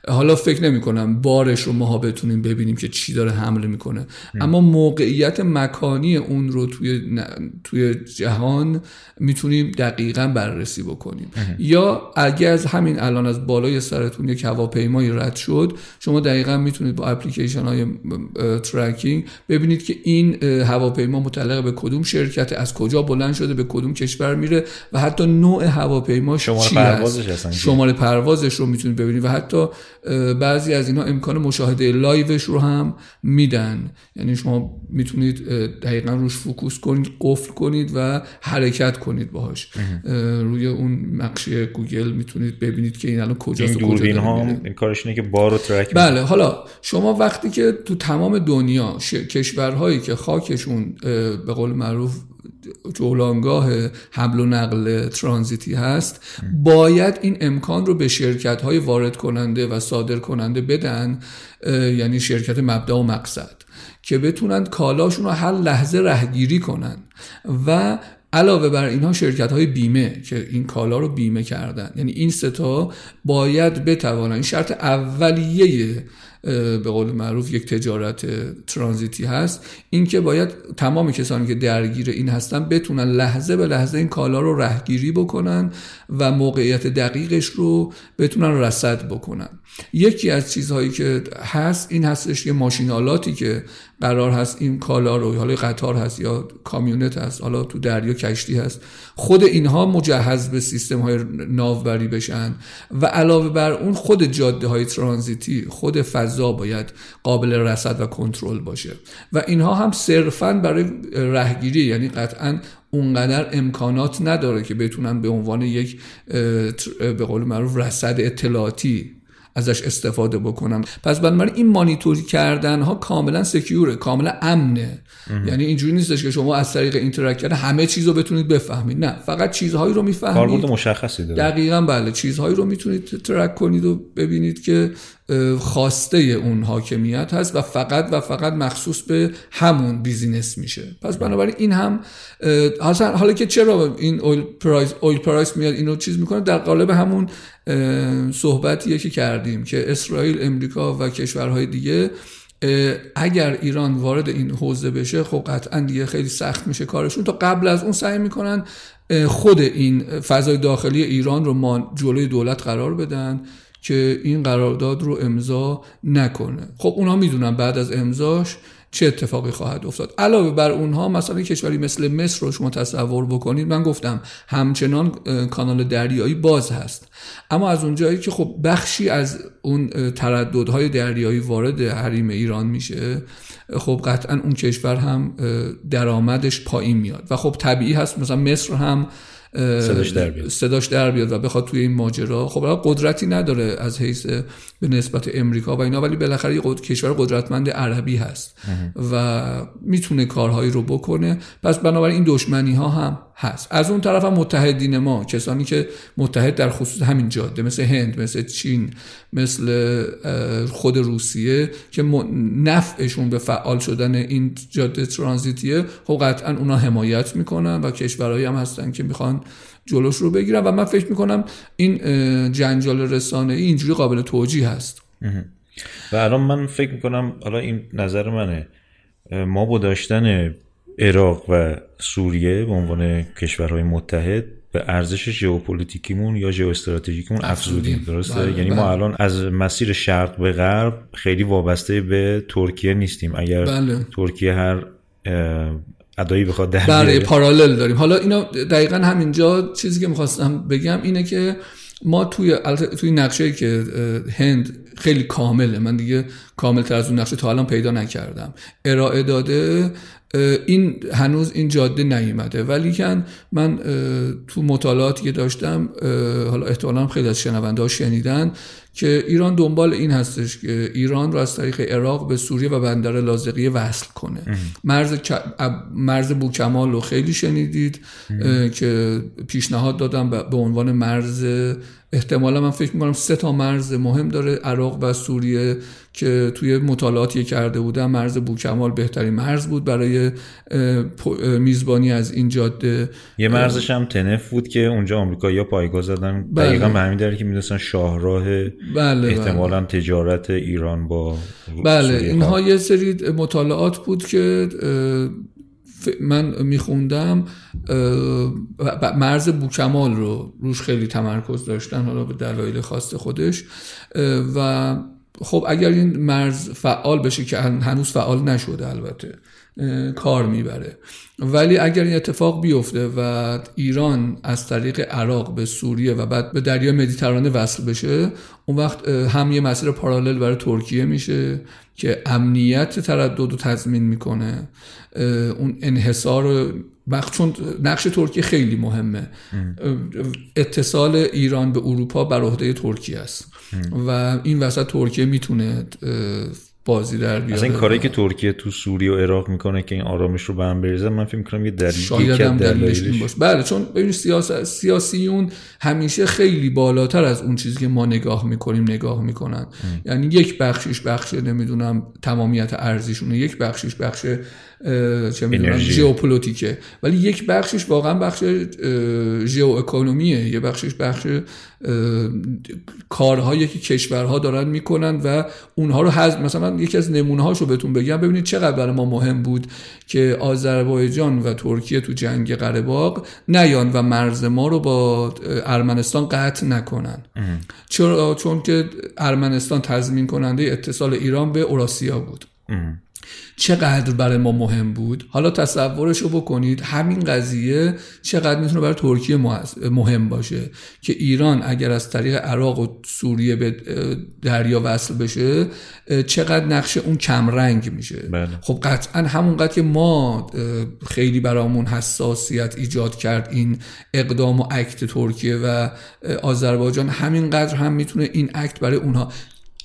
حالا فکر نمیکنم بارش رو ما بتونیم ببینیم که چی داره حمله میکنه، اما موقعیت مکانی اون رو توی توی جهان میتونیم دقیقاً بررسی بکنیم. یا اگه از همین الان از بالای سرتون یک هواپیمایی رد شد، شما دقیقاً میتونید با اپلیکیشن های ترکینگ ببینید که این هواپیما متعلق به کدوم شرکت، از کجا بلند شده، به کدوم کشور میره و حتی نوع هواپیماش، شماره پروازش هستن، شماره پروازش رو میتونید ببینید و حتی بعضی از اینها امکان مشاهده لایوش رو هم میدن، یعنی شما میتونید دقیقاً روش فوکوس کنید، قفل کنید و حرکت کنید باهاش. روی اون نقشه گوگل میتونید ببینید که این الان کجاست و کجا داره. این کارش اینه که بارو ترک. بله، حالا شما وقتی که تو تمام دنیا ش... کشورهایی که خاکشون به قول معروف جولانگاه حمل و نقل ترانزیتی هست، باید این امکان رو به شرکت‌های وارد کننده و صادر کننده بدن، یعنی شرکت مبدأ و مقصد، که بتونند کالاشون رو هر لحظه رهگیری کنن. و علاوه بر اینها شرکت‌های بیمه که این کالا رو بیمه کردن، یعنی این سه تا باید بتوانن. این شرط اولیه به قول معروف یک تجارت ترانزیتی هست، این که باید تمام کسانی که درگیر این هستن بتونن لحظه به لحظه این کالا رو رهگیری بکنن و موقعیت دقیقش رو بتونن رصد بکنن. یکی از چیزهایی که هست این هستش که ماشینالاتی که قرار هست این کالا رو، حالا قطار هست یا کامیونت هست، حالا تو دریا کشتی هست، خود اینها مجهز به سیستم‌های ناوبری بشن و علاوه بر اون خود جاده‌های ترانزیتی، خود فضا باید قابل رصد و کنترل باشه و اینها هم صرفاً برای رهگیری، یعنی قطعاً اونقدر امکانات نداره که بتونن به عنوان یک به قول معروف رصد اطلاعاتی ازش استفاده بکنم. پس بنابراین این مانیتوری کردن ها کاملا سکیوره، کاملا امنه. یعنی اینجوری نیستش که شما از طریق اینتراکت کردن همه چیزو بتونید بفهمید، نه، فقط چیزهایی رو میفهمید، کاربرد مشخصی داره. دقیقاً بله، چیزهایی رو میتونید ترک کنید و ببینید که خواسته اون حاکمیت هست و فقط و فقط مخصوص به همون بیزینس میشه. پس بنابراین این هم اصلا، حالا که چرا این اویل پرایس اویل پرایس میاد اینو چیز میکنه، در قالب همون صحبتیه که کردیم که اسرائیل، امریکا و کشورهای دیگه اگر ایران وارد این حوزه بشه، خب قطعا دیگه خیلی سخت میشه کارشون. تا قبل از اون سعی میکنن خود این فضای داخلی ایران رو جلوی دولت قرار بدن که این قرارداد رو امضا نکنه. خب اونها میدونن بعد از امضاش چه اتفاقی خواهد افتاد. علاوه بر اونها مثلا کشوری مثل مصر رو شما تصور بکنید، من گفتم همچنان کانال دریایی باز هست، اما از اونجایی که خب بخشی از اون ترددهای دریایی وارد حریم ایران میشه، خب قطعا اون کشور هم درآمدش پایین میاد و خب طبیعی هست مثلا مصر هم صداش در بیاد. صداش در بیاد و بخواد توی این ماجرا، خب قدرتی نداره از حیث به نسبت امریکا و اینا، ولی بالاخره یه قد... کشور قدرتمند عربی هست و میتونه کارهایی رو بکنه. پس بنابراین این دشمنی ها هم هست. از اون طرف هم متحدین ما، کسانی که متحد در خصوص همین جاده، مثل هند، مثل چین، مثل خود روسیه که نفعشون به فعال شدن این جاده ترانزیتیه، خب قطعا اونا حمایت میکنن و کشورهایی هم هستن که میخوان جلوش رو بگیرن و من فکر میکنم این جنجال رسانه‌ای اینجوری قابل توجیه هست. و الان من فکر میکنم، حالا این نظر منه، ما با داشتن عراق و سوریه به عنوان کشورهای متحد به ارزش ژئوپلیتیکیمون یا ژئواستراتژیکمون افزودیم، درسته؟ بله، یعنی بله. ما الان از مسیر شرق به غرب خیلی وابسته به ترکیه نیستیم. اگر بله. ترکیه هر ادایی بخواد در بله پارالل داریم. حالا اینا دقیقاً همینجا چیزی که می‌خواستم بگم اینه که ما توی توی نقشه‌ای که هند خیلی کامله، من دیگه کامل‌تر از اون نقشه تا الان پیدا نکردم، ارائه داده، این هنوز این جاده نیامده، ولی کن من تو مطالعاتی که داشتم، حالا احتمالاً خیلی از شنونده‌ها شنیدن که ایران دنبال این هستش که ایران رو از طریق عراق به سوریه و بندر لاذقیه وصل کنه. مرز مرز بوکمال رو خیلی شنیدید که پیشنهاد دادن به عنوان مرز احتمالا من فکر میکنم سه تا مرز مهم داره، عراق و سوریه که توی مطالعاتی کرده بودم مرز بوکمال بهترین مرز بود برای میزبانی از این جاده. یه مرزش هم تنف بود که اونجا آمریکایی‌ها پایگاه زدن. بله. دقیقاً به همین دلیل که می‌دونستن شاهراه بله احتمالاً بله. تجارت ایران با بله اینها یه سری مطالعات بود که من میخوندم مرز بوکمال رو روش خیلی تمرکز داشتن، حالا به دلایل خاص خودش. و خب اگر این مرز فعال بشه که هنوز فعال نشده البته کار میبره، ولی اگر این اتفاق بیفته و ایران از طریق عراق به سوریه و بعد به دریای مدیترانه وصل بشه، اون وقت هم یه مسیر پارالل برای ترکیه میشه که امنیت تردد رو تضمین میکنه، اون انحصار، چون نقش ترکیه خیلی مهمه، اتصال ایران به اروپا بر عهده ترکیه است و این وسط ترکیه میتونه بازی در بیاره. از این کاری که ترکیه تو سوریه و عراق میکنه که این آرامش رو به هم بریزه، من فکر میکنم یه دلیلی که دلیلش باشه. بله، چون ببین سیاست سیاسیون همیشه خیلی بالاتر از اون چیزی که ما نگاه میکنیم نگاه میکنن. ام. یعنی یک بخشش بخش نمیدونه تمامیت ارزشونه، یک بخشش بخش چه میدونم ژئوپلیتیکه، ولی یک بخشش واقعا بخش ژئواکونومیه، یک بخشش بخش کارهایی که کشورها دارن میکنن و اونها رو هضم. مثلا یکی از نمونه‌هاشو بهتون بگم ببینید چقدر برای ما مهم بود که آذربایجان و ترکیه تو جنگ قره باغ نیان و مرز ما رو با ارمنستان قطع نکنن. چرا؟ چون که ارمنستان تضمین کننده اتصال ایران به اوراسیا بود. ام. چقدر برای ما مهم بود. حالا تصورشو بکنید همین قضیه چقدر میتونه برای ترکیه مهم باشه که ایران اگر از طریق عراق و سوریه به دریا وصل بشه چقدر نقش اون کمرنگ میشه. بله. خب قطعا همونقدر که ما خیلی برامون حساسیت ایجاد کرد این اقدام و اکت ترکیه و آذربایجان، همینقدر هم میتونه این اکت برای اونها،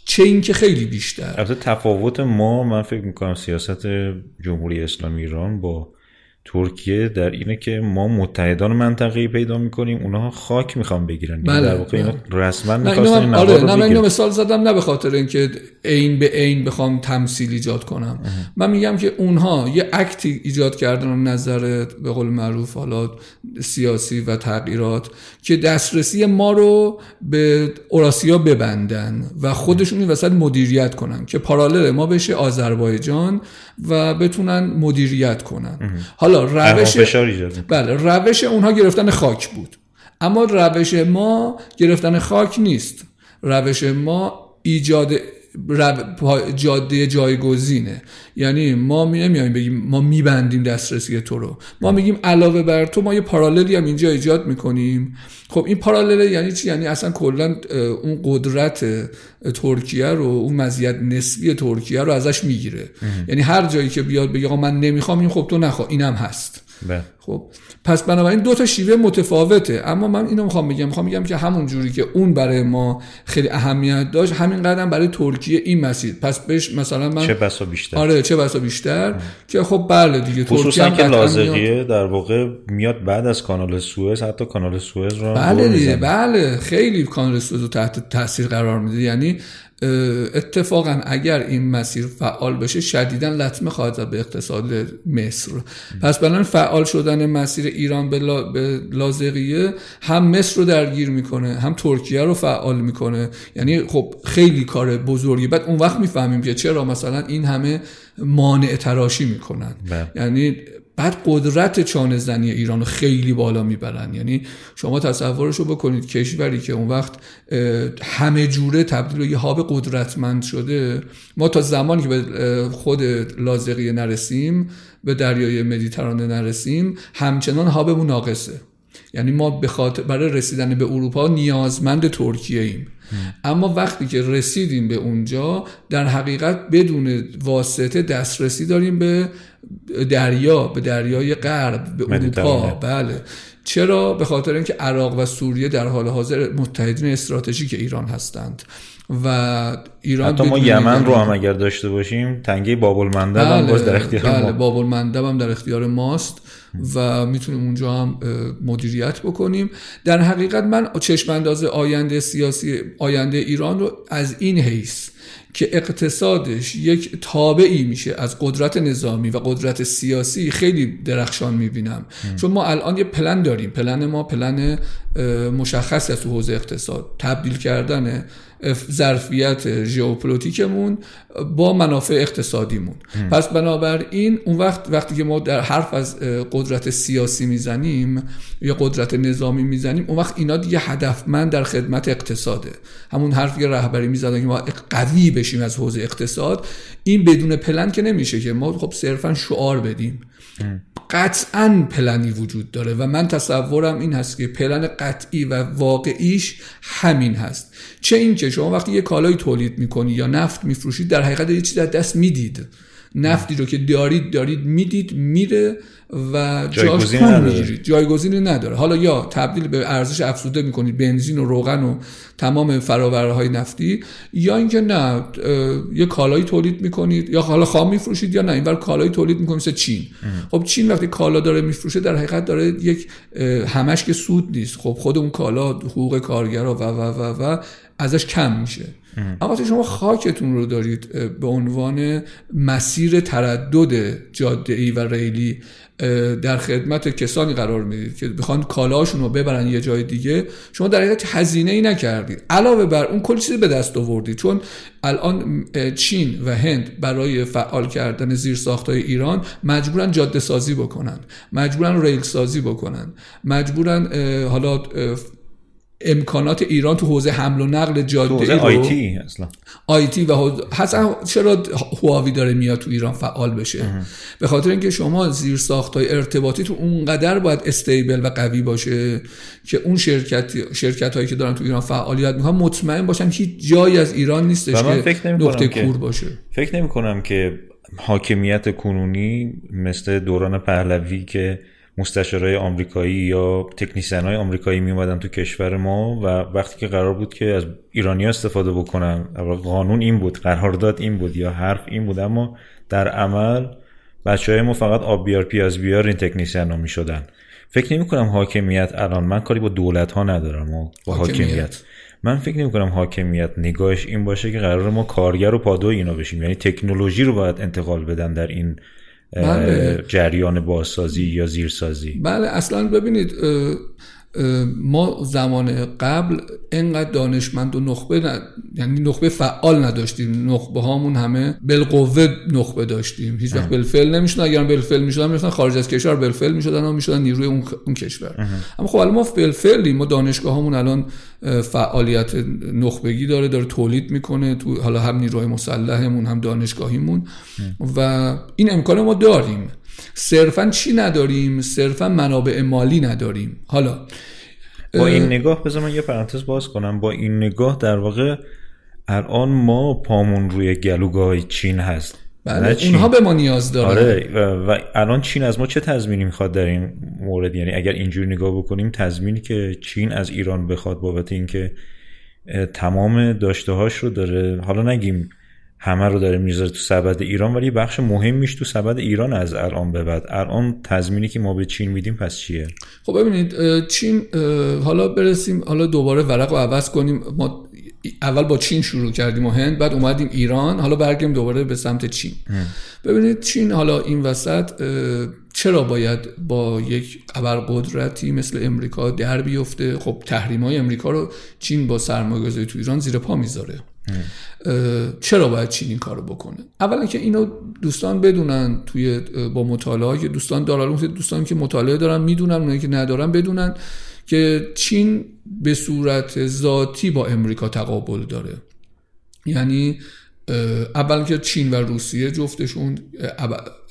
چه این که خیلی بیشتر. البته تفاوت ما، من فکر میکنم سیاست جمهوری اسلامی ایران با ترکیه در اینه که ما متحدان منطقه‌ای پیدا میکنیم، اونها خاک میخوان بگیرن. بله. در واقع اینا رسما میخواستن این نوار رو بگیرن. من اینو مثال زدم نه به خاطر اینکه عین به عین بخوام تمثیل ایجاد کنم. اه. من میگم که اونها یه اکتی ایجاد کردن از نظر به قول معروف حالات سیاسی و تغییرات که دسترسی ما رو به اوراسیا ببندن و خودشون این وسط مدیریت کنن که پارالل ما بشه آذربایجان و بتونن مدیریت کنن. اه. روش بله روش اونها گرفتن خاک بود، اما روش ما گرفتن خاک نیست. روش ما ایجاد رو... جاده جایگزینه. یعنی ما نمیایم بگیم ما میبندیم دسترسی تو رو، ما میگیم علاوه بر تو ما یه پاراللی هم اینجا ایجاد میکنیم. خب این پارالل یعنی چی؟ یعنی اصلا کلا اون قدرت ترکیه رو، اون مزیت نسبی ترکیه رو ازش میگیره. یعنی هر جایی که بیاد بگه آقا من نمیخوام این، خب تو نخوا، اینم هست. بله. خب پس بنابراین دو تا شیوه متفاوته، اما من اینو میخوام بگم میخوام بگم که همون جوری که اون برای ما خیلی اهمیت داشت، همین قدم برای ترکیه این مسیر. پس بهش مثلا من چه بسا بیشتر آره چه بسا بیشتر ام. که خب بله دیگه ترکیه هم که لاذقیه در واقع میاد بعد از کانال سوئز، حتی کانال سوئز رو بله دیگه بله خیلی کانال سوئز رو تحت تاثیر قرار میده. یعنی اتفاقا اگر این مسیر فعال بشه شدیداً لطمه خواهد زد به اقتصاد مصر. پس بنابراین فعال شدن مسیر ایران به لاذقیه هم مصر رو درگیر میکنه، هم ترکیه رو فعال میکنه. یعنی خب خیلی کار بزرگی. بعد اون وقت میفهمیم که چرا مثلا این همه مانع تراشی میکنن. بب. یعنی بعد قدرت چانه زنی ایران رو خیلی بالا میبرن. یعنی شما تصورشو بکنید کشوری که اون وقت همه جوره تبدیل به یه هاب قدرتمند شده، ما تا زمانی که به خود لاذقیه نرسیم، به دریای مدیترانه نرسیم، همچنان هابمون ناقصه. یعنی ما به خاطر برای رسیدن به اروپا نیازمند ترکیه ایم. اما وقتی که رسیدیم به اونجا، در حقیقت بدون واسطه دسترسی داریم به دریا، به دریای غرب، به اروپا. بله. چرا؟ به خاطر اینکه عراق و سوریه در حال حاضر متحدین استراتژیک ایران هستند. و ایران حتی ما یمن رو هم اگر داشته باشیم تنگه باب المندب هم باز در اختیار ما. بله، باب المندب هم در اختیار ماست و میتونیم اونجا هم مدیریت بکنیم. در حقیقت من چشم انداز آینده سیاسی آینده ایران رو از این حیث که اقتصادش یک تابعی میشه از قدرت نظامی و قدرت سیاسی خیلی درخشان میبینم. چون ما الان یه پلن داریم، پلن ما پلن مشخص از حوزه اقتصاد، تبدیل کردن ظرفیت ژئوپلیتیکمون با منافع اقتصادیمون. پس بنابراین اون وقت وقتی که ما در حرف از قدرت سیاسی میزنیم یا قدرت نظامی میزنیم، اون وقت اینا دیگه هدفمند در خدمت اقتصاده. همون حرفی که رهبری میزدن که ما قوی بشیم از حوزه اقتصاد، این بدون پلن که نمیشه که ما خب صرفا شعار بدیم. قطعاً پلنی وجود داره و من تصورم این هست که پلن قطعی و واقعیش همین هست. چه این که شما وقتی یه کالای تولید میکنی یا نفت میفروشید، در حقیقت یه چیز از دست میدید. نفتی رو که دارید دارید میدید میره و جاش کم میگیرید، جایگزینی نداره. حالا یا تبدیل به ارزش افزوده میکنید، بنزین و روغن و تمام فراورهای نفتی، یا اینکه نه یه کالایی تولید میکنید یا حالا خام میفروشید یا نه اینور کالایی تولید میکنید مثل چین. خب چین وقتی کالا داره میفروشه در حقیقت داره یک همش که سود نیست، خب خود اون کالا حقوق کارگرا و و و و ازش کم میشه. اما تو شما خاکتون رو دارید به عنوان مسیر تردد جاده‌ای و ریلی در خدمت کسانی قرار میدید که بخوان کالاشون رو ببرن یه جای دیگه. شما در حقیقت هزینه‌ای نکردید، علاوه بر اون کلی چیز به دست آوردید. چون الان چین و هند برای فعال کردن زیرساخت‌های ایران مجبورن جاده سازی بکنن، مجبورن ریل سازی بکنن، مجبورن حالا امکانات ایران تو حوزه حمل و نقل جاده‌ای رو آیتی اصلا آیتی و حسن چرا هواوی داره میاد تو ایران فعال بشه؟ به خاطر اینکه شما زیرساخت‌های ارتباطی تو اونقدر باید استیبل و قوی باشه که اون شرکت شرکت‌هایی که دارن تو ایران فعالیت می‌کنن مطمئن باشن هیچ جایی از ایران نیستش که نقطه کور باشه. فکر نمی‌کنم که حاکمیت کنونی مثل دوران پهلوی که مستشارای آمریکایی یا تکنیسیانای آمریکایی می اومدن تو کشور ما و وقتی که قرار بود که از ایرانی‌ها استفاده بکنن، قانون این بود، قرارداد این بود یا حرف این بود، اما در عمل بچهای ما فقط آب بیار پیاز بیار این تکنیسیانا میشدن. فکر نمی کنم حاکمیت الان، من کاری با دولت ها ندارم و با حاکمیت. حاکمیت من فکر نمی کنم حاکمیت نگاهش این باشه که قرار ما کارگر و پادوی اینا بشیم، یعنی تکنولوژی رو باید انتقال بدن در این بله. جریان بازسازی یا زیرسازی. بله اصلا ببینید اه اه ما زمان قبل اینقدر دانشمند و نخبه ند... یعنی نخبه فعال نداشتیم. نخبه هامون همه بالقوه نخبه داشتیم، هیچ وقت بالفعل نمیشدن. اگر بالفعل میشدن میشدن خارج از کشور بالفعل میشدن و میشدن نیروی اون, اون کشور اه. اما خب الان ما بالفعلیم. ما دانشگاه هامون الان فعالیت نخبگی داره داره تولید میکنه تو حالا هم نیروی مسلحمون هم دانشگاهیمون و این امکان ما داریم. صرفا چی نداریم؟ صرفا منابع مالی نداریم. حالا با این نگاه بذار من یه پرانتز باز کنم. با این نگاه در واقع الان ما پامون روی گلوگاه چین هست. بله اونها به ما نیاز دارن. آره و الان چین از ما چه تضمینی میخواد در این مورد؟ یعنی اگر اینجوری نگاه بکنیم تضمینی که چین از ایران بخواد بابت اینکه تمام داشته‌هاش رو داره، حالا نگیم همه رو داره میذاره تو سبد ایران، ولی بخش مهمیش تو سبد ایران از الان به بعد، الان تضمینی که ما به چین میدیم پس چیه؟ خب ببینید چین، حالا برسیم، حالا دوباره ورق رو عوض کنیم. ما اول با چین شروع کردیم و هند، بعد اومدیم ایران، حالا برگردیم دوباره به سمت چین. ببینید چین حالا این وسط چرا باید با یک ابرقدرتی مثل امریکا در بیفته؟ خب تحریم‌های امریکا رو چین با سرمایه‌گذاری تو ایران زیر پا میذاره. چرا باید چین این کارو بکنه؟ اولا که اینو دوستان بدونن، توی با مطالعه دوستان دارالعلوم، دوستان که مطالعه دارن میدونن، اونایی که ندارن بدونن که چین به صورت ذاتی با امریکا تقابل داره. یعنی اولا که چین و روسیه جفتشون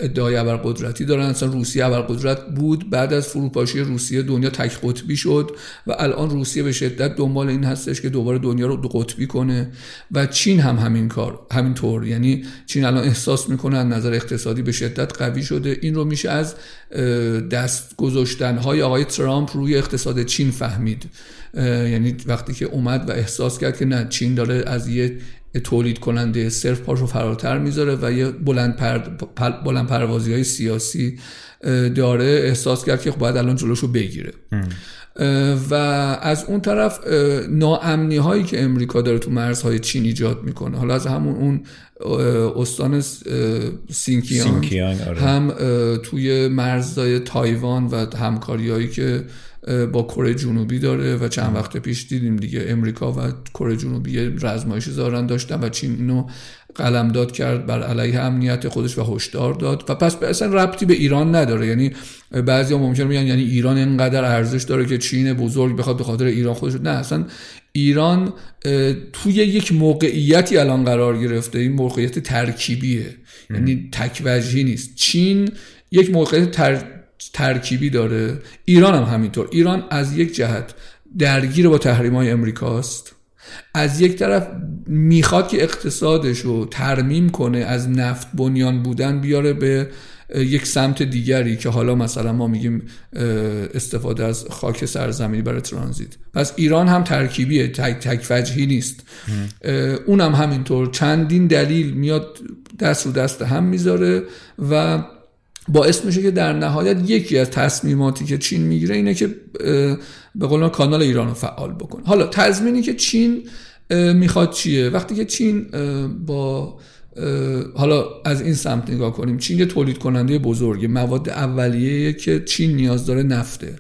ادعای ابرقدرتی دارن. اصلا روسیه ابرقدرت بود، بعد از فروپاشی روسیه دنیا تک قطبی شد و الان روسیه به شدت دنبال این هستش که دوباره دنیا رو دو قطبی کنه و چین هم همین کار همین طور. یعنی چین الان احساس میکنه از نظر اقتصادی به شدت قوی شده. این رو میشه از دست گذاشتن های آقای ترامپ روی اقتصاد چین فهمید. یعنی وقتی که اومد و احساس کرد که نه چین داره از یه تولید کننده صرف پاشو فراتر میذاره و یه بلند, پر... بلند پروازی های سیاسی داره، احساس کرد که باید الان جلوشو بگیره. ام. و از اون طرف ناامنی هایی که امریکا داره تو مرزهای چین ایجاد میکنه، حالا از همون اون استان سینکیانگ, سینکیانگ آره. هم توی مرزهای تایوان و همکاری هایی که با کره جنوبی داره و چند وقت پیش دیدیم دیگه امریکا و کره جنوبی رزمایش زارن داشتن و چین اینو قلمداد کرد بر علیه امنیت خودش و هشدار داد و پس اصلا ربطی به ایران نداره. یعنی بعضیا ممکنه میگن یعنی ایران اینقدر ارزش داره که چین بزرگ بخواد به خاطر ایران خودش، نه اصلا ایران توی یک موقعیتی الان قرار گرفته، این موقعیت ترکیبیه ام. یعنی تک وجهی نیست. چین یک موقعیت تر... ترکیبی داره، ایران هم همینطور. ایران از یک جهت درگیر با تحریم‌های امریکاست، از یک طرف میخواد که اقتصادش رو ترمیم کنه، از نفت بنیان بودن بیاره به یک سمت دیگری که حالا مثلا ما میگیم استفاده از خاک سرزمینی برای ترانزیت. پس ایران هم ترکیبیه، تک تک وجهی نیست. اونم همینطور چندین دلیل میاد دست رو دست هم میذاره و باعث میشه که در نهایت یکی از تصمیماتی که چین میگیره اینه که به قول ما کانال ایران رو فعال بکنه. حالا تضمینی که چین میخواد چیه؟ وقتی که چین با حالا از این سمت نگاه کنیم، چین یه تولید کننده بزرگه، مواد اولیه که چین نیاز داره نفته.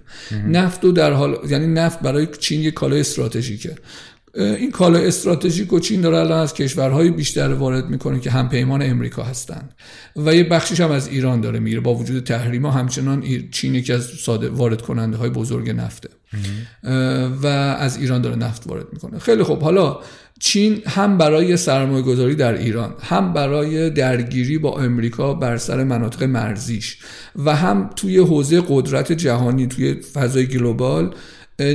نفت رو در حال یعنی نفت برای چین یه کالای استراتژیکه. این کالای استراتژیک و چین داره الان از کشورهای بیشتر وارد میکنه که هم پیمان امریکا هستند و یه بخشیش هم از ایران داره میره. با وجود تحریما همچنان چین یکی از ساده وارد کننده های بزرگ نفته و از ایران داره نفت وارد میکنه. خیلی خوب، حالا چین هم برای سرمایه گذاری در ایران، هم برای درگیری با امریکا بر سر مناطق مرزیش و هم توی حوزه قدرت جهانی توی فضای گلوبال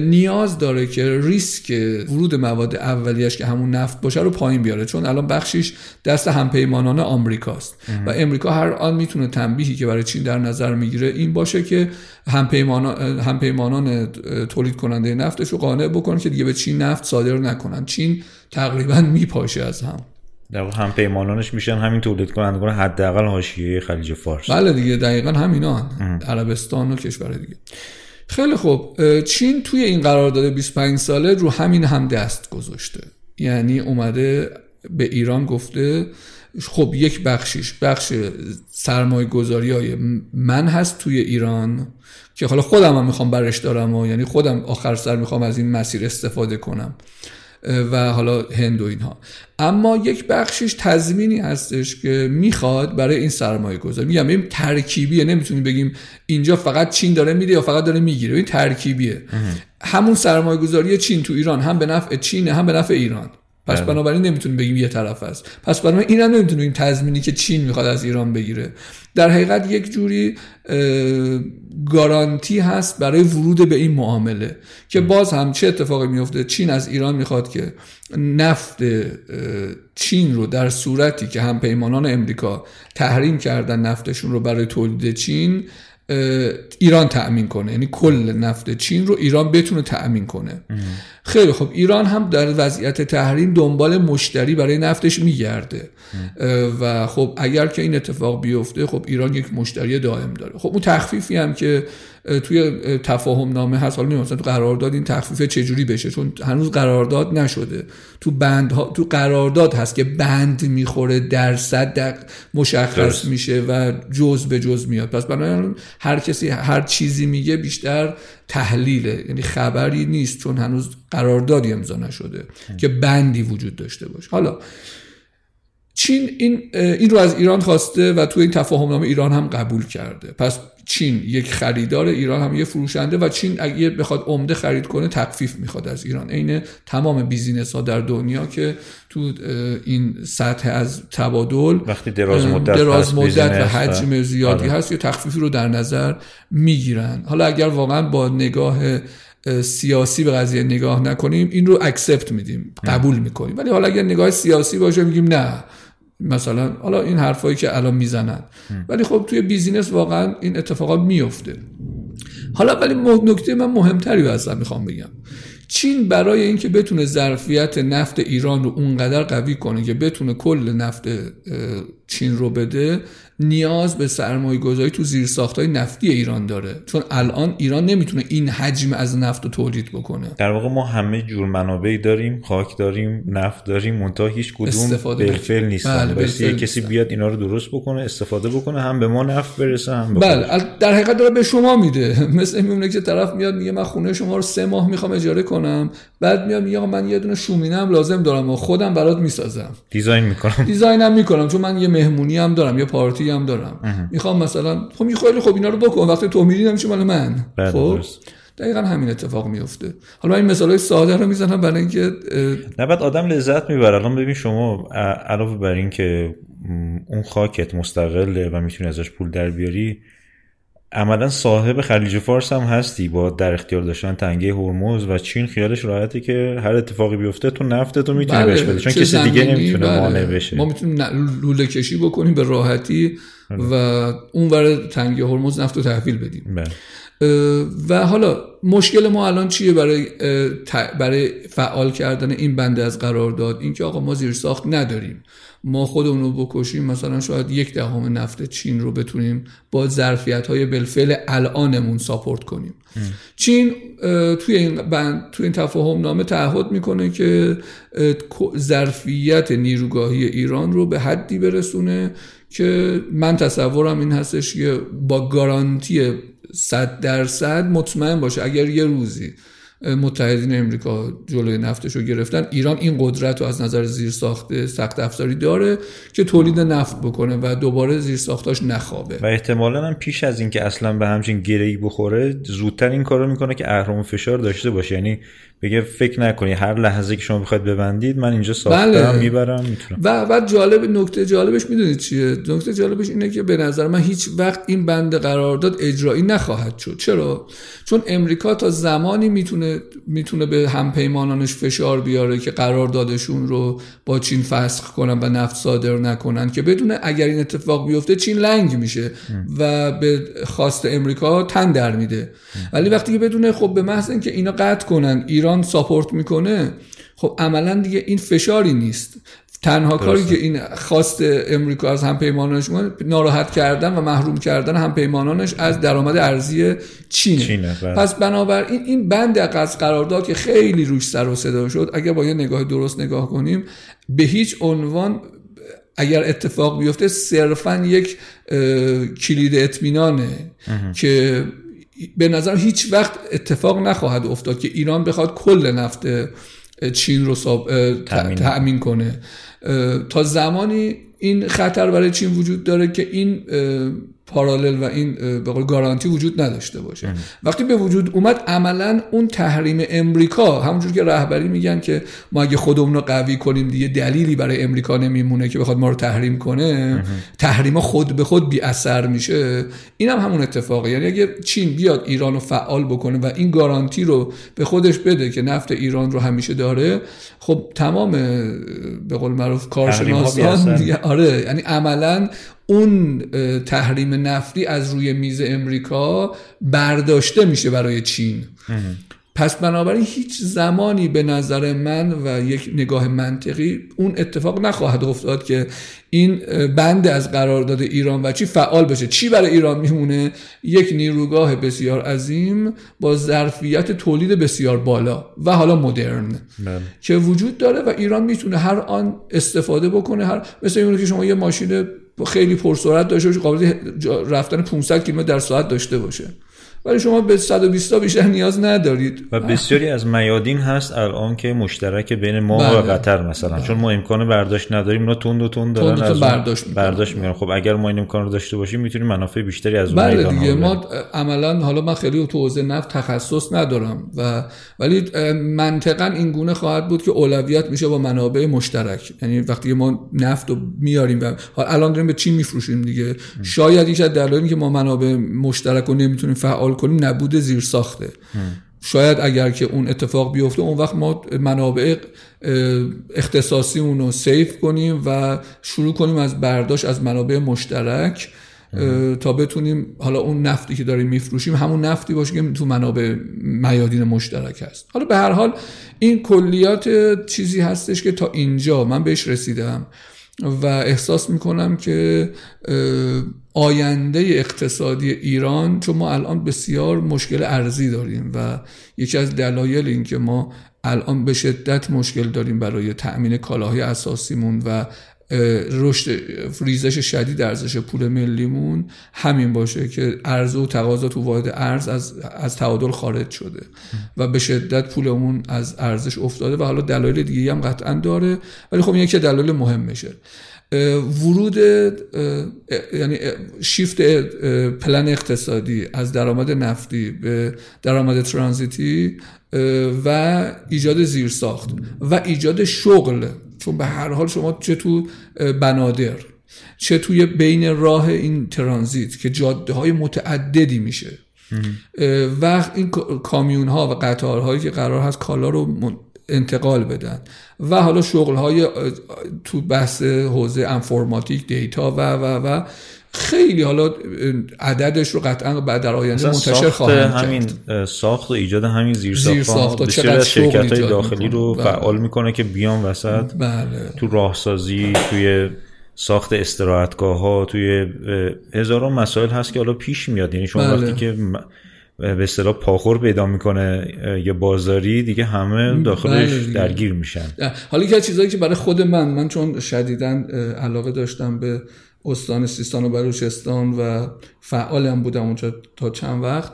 نیاز داره که ریسک ورود مواد اولیه‌اش که همون نفت باشه رو پایین بیاره، چون الان بخشش دست همپیمانان آمریکاست و امریکا هر آن میتونه تنبیهی که برای چین در نظر میگیره این باشه که همپیمانان همپیمانان تولید کننده نفتش رو قانع بکنه که دیگه به چین نفت صادر نکنن. چین تقریبا میپاشه از هم، در واقع هم پیمانانش میشن همین تولید کنندگان حداقل حاشیه خلیج فارس. بله دیگه، دقیقاً همینان، عربستان و کشورهای دیگه. خیلی خوب، چین توی این قرارداد بیست و پنج ساله رو همین هم دست گذاشته. یعنی اومده به ایران گفته خب یک بخشش بخش سرمایه گذاری های من هست توی ایران که حالا خودم هم میخوام برش دارم و یعنی خودم آخر سر میخوام از این مسیر استفاده کنم و حالا هند و اینها، اما یک بخشش تضمینی هستش که میخواد برای این سرمایه گذاری. میگم این ترکیبیه، نمیتونیم بگیم اینجا فقط چین داره میده یا فقط داره میگیره، این ترکیبیه. همون سرمایه گذاری چین تو ایران هم به نفع چین هم به نفع ایران، پس بنابراین نمیتونیم بگیم یه طرف است. پس بنابراین اینم نمیتونیم بگیم تضمینی که چین میخواد از ایران بگیره، در حقیقت یک جوری گارانتی هست برای ورود به این معامله که باز هم چه اتفاقی میفته. چین از ایران میخواد که نفت چین رو در صورتی که هم پیمانان امریکا تحریم کردن نفتشون رو برای تولید چین ایران تأمین کنه، یعنی کل نفت چین رو ایران بتونه تأمین کنه. خیلی خب، ایران هم در وضعیت تحریم دنبال مشتری برای نفتش میگرده و خب اگر که این اتفاق بیفته خب ایران یک مشتری دائم داره. خب اون تخفیفی هم که توی تفاهم نامه هست، حالا نمی‌دونم تو قرارداد این تخفیف چجوری بشه چون هنوز قرارداد نشده، تو بندها تو قرارداد هست که بند میخوره، درصد در مشخص میشه و جزء به جزء میاد. پس بنابراین هر کسی هر چیزی میگه بیشتر تحلیله، یعنی خبری نیست چون هنوز قراردادی امضا نشده که بندی وجود داشته باشه. حالا چین این این رو از ایران خواسته و توی این تفاهمنامه ایران هم قبول کرده. پس چین یک خریدار، ایران هم یه فروشنده، و چین اگه بخواد عمده خرید کنه تخفیف میخواد از ایران. عین تمام بیزینس ها در دنیا که تو این سطح از تبادل وقتی دراز مدت, دراز مدت و حجم زیادی هست یه تخفیفی رو در نظر میگیرن. حالا اگر واقعا با نگاه سیاسی به قضیه نگاه نکنیم این رو اکسپت میدیم، قبول میکنیم، ولی حالا اگر نگاه سیاسی باشه میگیم نه، مثلا حالا این حرفایی که الان میزنن، ولی خب توی بیزینس واقعا این اتفاقات میفته. حالا ولی نکته من مهمتری رو اصلا میخوام بگم، چین برای اینکه بتونه ظرفیت نفت ایران رو اونقدر قوی کنه که بتونه کل نفت چین رو بده، نیاز به سرمایه‌گذاری تو زیرساخت‌های نفتی ایران داره، چون الان ایران نمیتونه این حجم از نفت رو تولید بکنه. در واقع ما همه جور منابعی داریم، خاک داریم، نفت داریم، منتها هیچ کدوم بالفعل نیستن. باید یه کسی بیاد اینا رو درست بکنه، استفاده بکنه، هم به ما نفت برسه هم به بله خودش. در حقیقت داره به شما میده. مثل میمونه که طرف میاد میگه من خونه شما رو سه ماه میخوام اجاره کنم، بعد میاد میگه من یه دونه شومینه‌ام لازم دارم و خودم برات میسازم، دیزاین میکنم، دیزاینم میکنم، چون من یه مهمونی هم دارم، یه پارتی هم دارم، اه. میخوام مثلا خب میخوام خب اینا رو بکن، وقتی تو میرین نمیشه مال من. خب دقیقاً همین اتفاق میفته. حالا من این مثالای ساده رو میزنم برای اینکه نه بعد آدم لذت میبره. الان ببین شما علاوه بر این که اون خاکت مستقله و میتونی ازش پول در بیاری، عملاً صاحب خلیج فارس هم هستی با در اختیار داشتن تنگه هرمز، و چین خیالش راحته که هر اتفاقی بیفته تو نفت تو میتونه بله، بهش بده، چون کسی دیگه نمیتونه بله. مانع بشه. ما میتونیم لوله کشی بکنیم به راحتی بله. و اون ور تنگه هرمز نفت رو تحویل بدیم بله. و حالا مشکل ما الان چیه برای برای فعال کردن این بنده از قرارداد؟ اینکه آقا ما زیرساخت نداریم، ما خودمون رو بکشیم مثلا شاید یک دهم نفت چین رو بتونیم با ظرفیت‌های بالفعل الانمون ساپورت کنیم. ام. چین توی این بند توی این تفاهم نامه تعهد میکنه که ظرفیت نیروگاهی ایران رو به حدی برسونه که من تصورم این هستش که با گارانتی صد درصد مطمئن باشه اگر یه روزی متحدین امریکا جلوی نفتشو گرفتن، ایران این قدرت رو از نظر زیرساخت سخت افزاری داره که تولید نفت بکنه و دوباره زیرساختاش نخوابه. و احتمالاً هم پیش از این که اصلا به همچین گرهی بخوره زودتر این کارو میکنه که اهرم فشار داشته باشه، یعنی بگه فکر نکنی هر لحظه که شما بخواید ببندید من اینجا ساختم بله. میبرم میتونم. و بعد جالب نکته جالبش میدونید چیه؟ نکته جالبش اینه که به نظر من هیچ وقت این بند قرارداد اجرایی نخواهد شد. چرا؟ چون امریکا تا زمانی میتونه میتونه به همپیمانانش فشار بیاره که قراردادشون رو با چین فسخ کنن و نفت صادر نکنن، که بدونه اگر این اتفاق بیفته چین لنگ میشه و به خواست امریکا تن در میده. ولی وقتی که بدونه خب به محض اینکه اینا قطع کنن ایران ساپورت میکنه، خب عملا دیگه این فشاری نیست. تنها کاری که این خواست امریکا از همپیمانانش ناراحت کردن و محروم کردن همپیمانانش از درآمد ارزی چینه, چینه پس بنابراین این بند از قرارداد که خیلی روش سر و صدا شد، اگر با یه نگاه درست نگاه کنیم به هیچ عنوان اگر اتفاق بیفته صرفاً یک کلید اطمینانه که به نظر هیچ وقت اتفاق نخواهد افتاد که ایران بخواد کل نفت چین رو تأمین کنه. تا زمانی این خطر برای چین وجود داره که این پارالل و این به قول گارانتی وجود نداشته باشه. ام. وقتی به وجود اومد عملا اون تحریم امریکا، همونجور که رهبری میگن که ما اگه خودمون رو قوی کنیم دیگه دلیلی برای امریکا نمیمونه که بخواد ما رو تحریم کنه. ام. تحریم خود به خود بی اثر میشه. این هم همون اتفاقه، یعنی اگه چین بیاد ایران رو فعال بکنه و این گارانتی رو به خودش بده که نفت ایران رو همیشه داره، خب تمام به قول معروف کارشناسان دیگه آره، یعنی عملا اون تحریم نفتی از روی میز امریکا برداشته میشه برای چین. پس بنابراین هیچ زمانی به نظر من و یک نگاه منطقی اون اتفاق نخواهد افتاد که این بند از قرارداد ایران و چی فعال بشه. چی برای ایران میمونه؟ یک نیروگاه بسیار عظیم با ظرفیت تولید بسیار بالا و حالا مدرن من. که وجود داره و ایران میتونه هر آن استفاده بکنه. هر مثلا اینو که شما یه ماشین خیلی پرسرعت داشته باشه، قابل رفتن پانصد کیلومتر در ساعت داشته باشه ولی شما به صد و بیست تا بیشتر نیاز ندارید. و بسیاری از میادین هست الان که مشترک بین ما و قطر مثلا بلده. چون ما امکان برداشت نداریم، اونا تند و تند دارن از برداشت برداشت میکنن. خب اگر ما این امکان رو داشته باشیم میتونیم منافع بیشتری از اون بله ایران دیگه ما عملا، حالا من خیلی تو حوزه نفت تخصص ندارم و ولی منطقاً این گونه خواهد بود که اولویت میشه با منابع مشترک. یعنی وقتی ما نفت رو میاریم و الان داریم به چین میفروشیم دیگه، شاید یکی از دلایلی که ما منابع مشترک رو نمیتونیم فعال کنیم نبود زیر ساخته. شاید اگر که اون اتفاق بیفته اون وقت ما منابع اختصاصی اون رو سیف کنیم و شروع کنیم از برداشت از منابع مشترک تا بتونیم حالا اون نفتی که داریم میفروشیم همون نفتی باشه که تو منابع میادین مشترک هست. حالا به هر حال این کلیات چیزی هستش که تا اینجا من بهش رسیدم و احساس میکنم که آینده اقتصادی ایران، چون ما الان بسیار مشکل ارزی داریم و یکی از دلایل این که ما الان به شدت مشکل داریم برای تأمین کالاهای اساسیمون و رشد ریزش شدید ارزش پول ملیمون همین باشه که عرضه و تقاضا تو واحد ارز از از تعادل خارج شده و به شدت پولمون از ارزش افتاده و حالا دلایل دیگه هم قطعا داره، ولی خب یکی دلایل مهم میشه ورود یعنی شیفت پلن اقتصادی از درآمد نفتی به درآمد ترانزیتی و ایجاد زیرساخت و ایجاد شغل. چون به هر حال شما چه تو بنادر چه توی بین راه این ترانزیت که جاده های متعددی میشه و این کامیون ها و قطار هایی که قرار هست کالا رو انتقال بدن و حالا شغل های تو بحث حوزه انفورماتیک دیتا و و و خیلی حالا عددش رو قطعا بعد در آینده منتشر خواهند کرد. همین ساخت و ایجاد همین زیرساخت بسیار از شرکت های داخلی رو بله. فعال میکنه که بیان وسط بله. تو راهسازی بله. توی ساخت استراحتگاه ها توی هزاران مسائل هست که حالا پیش میاد. یعنی شما بله. وقتی که به اصطلاح پاخور پیدا میکنه یه بازاری دیگه همه داخلش درگیر میشن. حالا یکی از چیزایی که برای خود من من چون شدیداً علاقه داشتم به استان سیستان و بلوچستان و فعالم بودم اونجا تا چند وقت،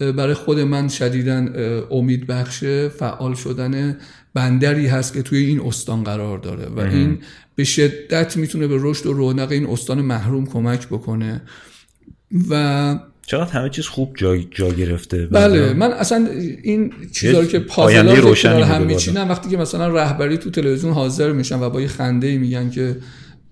برای خود من شدیداً امید بخش فعال شدن بندری هست که توی این استان قرار داره و این به شدت میتونه به رشد و رونق این استان محروم کمک بکنه و چقدر همه چیز خوب جا, جا گرفته. بله من اصلا این چیزا رو که پازل‌ها رو هم میچینم وقتی که مثلا رهبری تو تلویزیون حاضر میشن و با یه خنده‌ای میگن که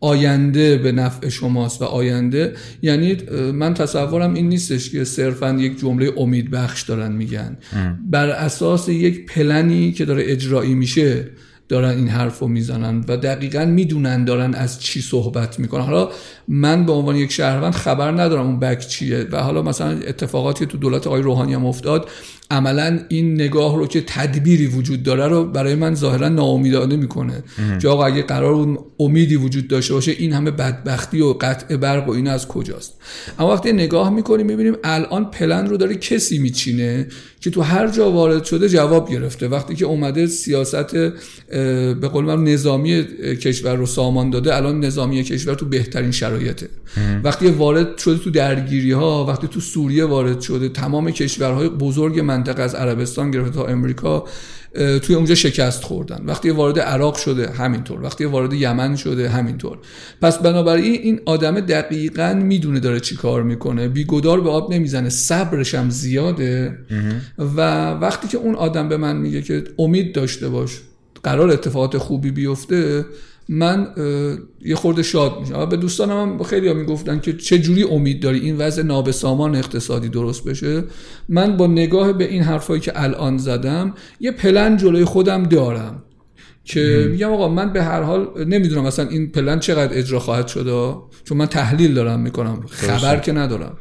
آینده به نفع شماست و آینده، یعنی من تصورم این نیستش که صرفاً یک جمله امید بخش دارن میگن ام. بر اساس یک پلنی که داره اجرایی میشه دارن این حرفو میزنن و دقیقاً میدونن دارن از چی صحبت میکنن. حالا من به عنوان یک شهروند خبر ندارم اون بک چیه و حالا مثلا اتفاقاتی تو دولت آقای روحانی هم افتاد عملاً این نگاه رو که تدبیری وجود داره رو برای من ظاهراً ناامیدانه میکنه که آقا اگه قرار بود امیدی وجود داشته باشه این همه بدبختی و قطع برق و این از کجاست. اما وقتی نگاه میکنیم میبینیم الان پلن رو داره کسی میچینه که تو هر جا وارد شده جواب گرفته. وقتی که اومده سیاست به قول من نظامی کشور رو سامان داده، الان نظامی کشور تو بهترین شرایطه. وقتی وارد شده تو درگیری ها، وقتی تو سوریه وارد شده، تمام کشورهای بزرگ منطقه از عربستان گرفته تا امریکا توی اونجا شکست خوردن. وقتی وارد عراق شده همینطور، وقتی وارد یمن شده همینطور. پس بنابراین این آدم دقیقاً میدونه داره چی کار میکنه، بیگدار به آب نمیزنه، صبرش هم زیاده و وقتی که اون آدم به من میگه که امید داشته باش قرار اتفاقات خوبی بیفته، من یه خورده شاد میشم. و به دوستانم هم خیلی ها میگفتن که چه جوری امید داری این وضع نابسامان اقتصادی درست بشه. من با نگاه به این حرفایی که الان زدم یه پلن جلوی خودم دارم که میگم آقا من به هر حال نمیدونم اصلا این پلن چقدر اجرا خواهد شده، چون من تحلیل دارم میکنم، خبر که ندارم.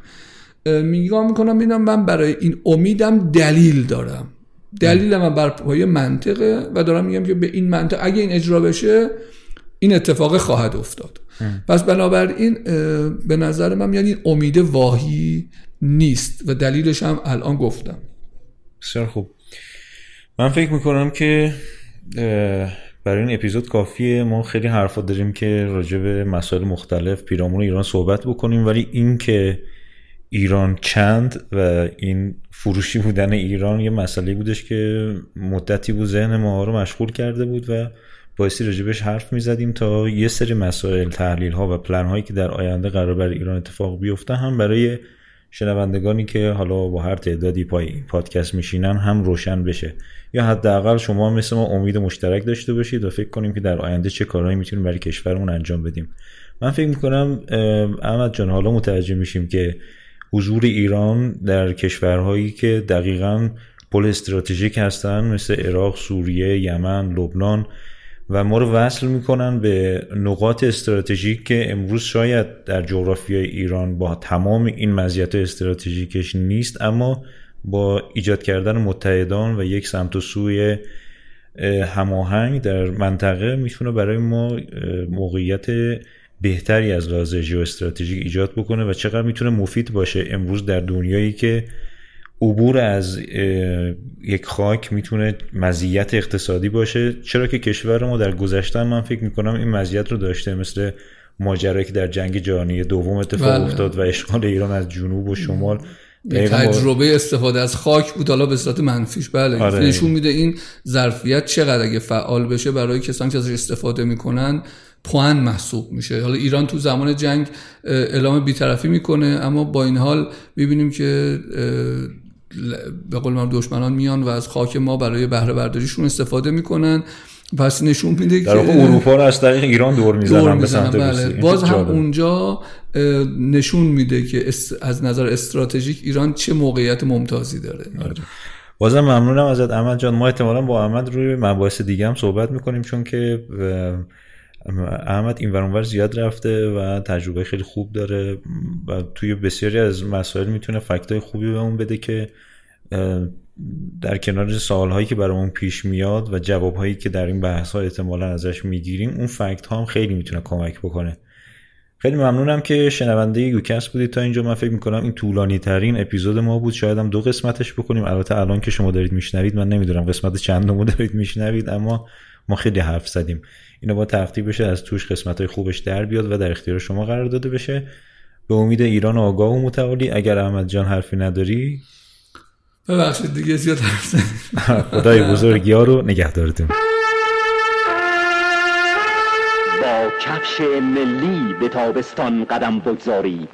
میگم میکنم ببینم من برای این امیدم دلیل دارم، دلیل من بر پایه منطقه و دارم میگم که به این منطق اگه این اجرا بشه این اتفاق خواهد افتاد. پس بنابراین به نظر من یعنی امید واهی نیست و دلیلش هم الان گفتم. بسیار خوب، من فکر میکنم که برای این اپیزود کافیه. ما خیلی حرفا داریم که راجع به مسائل مختلف پیرامون ایران صحبت بکنیم، ولی این که ایران چند و این فروشی بودن ایران یه مسئله بودش که مدتی بود ذهن ما رو مشغول کرده بود و بایستی راجبش حرف میزدیم تا یه سری مسائل، تحلیل‌ها و پلن‌هایی که در آینده قرار بر ایران اتفاق بیفته هم برای شنوندگانی که حالا با هر تعدادی پای پادکست میشینن هم روشن بشه، یا حداقل شما مثل ما امید مشترک داشته باشید و فکر کنیم که در آینده چه کارهایی میتونیم برای کشورمون انجام بدیم. من فکر میکنم احمد جان حالا متوجه میشیم که حضور ایران در کشورهایی که دقیقاً پل استراتژیک هستن مثل عراق، سوریه، یمن، لبنان و ما رو وصل میکنن به نقاط استراتژیک که امروز شاید در جغرافیای ایران با تمام این مزیت استراتژیکش نیست، اما با ایجاد کردن متحدان و یک سمت و سوی هماهنگ در منطقه میتونه برای ما موقعیت بهتری از لحاظ ژئواستراتژیک ایجاد بکنه و چقدر میتونه مفید باشه امروز در دنیایی که عبور از یک خاک میتونه مزیت اقتصادی باشه، چرا که کشور ما در گذشته من فکر میکنم این مزیت رو داشته، مثل ماجرایی که در جنگ جهانی دوم اتفاق بله. افتاد و اشغال ایران از جنوب و شمال، تجربه با... استفاده از خاک بود حالا به صورت منفیش. بله آره. نشون میده این ظرفیت چقدر اگه فعال بشه برای کسانی که ازش استفاده میکنن پوان محسوب میشه. حالا ایران تو زمان جنگ اعلام بی‌طرفی میکنه، اما با این حال میبینیم که به قول من دشمنان میان و از خاک ما برای بهره برداریشون استفاده میکنن. پس نشون میده که در واقع اروپا رو از طریق ایران دور میزنن به سمت روسیه. بله. باز هم اونجا نشون میده که از نظر استراتژیک ایران چه موقعیت ممتازی داره. آره. بازم ممنونم ازت احمد جان. ما احتمالاً با احمد روی مباحث دیگه هم صحبت میکنیم چون که احمد این ور اون ور زیاد رفته و تجربه خیلی خوب داره و توی بسیاری از مسائل میتونه فکتای خوبی به اون بده که در کنار سوالهایی که برامون پیش میاد و جوابهایی که در این بحث‌ها احتمالاً ازش میگیریم اون فکت‌ها هم خیلی میتونه کمک بکنه. خیلی ممنونم که شنونده یوکست بودید تا اینجا. من فکر میکنم این طولانی ترین اپیزود ما بود، شاید هم دو قسمتش بکنیم. البته الان که شما دارید میشنوید من نمیدونم قسمت چندمو دارید میشنوید، اما ما خیلی حرف زدیم. اینو با ترتیب بشه از توش قسمت‌های خوبش در بیاد و در اختیار شما قرار داده بشه. به امید ایران آگاه و متعالی. اگر احمد جان حرفی نداری ببخشید دیگه زیاد حرف زدم. خدای بزرگی‌ها رو نگهدارتون. با کفش ملی به تابستان قدم بگذارید.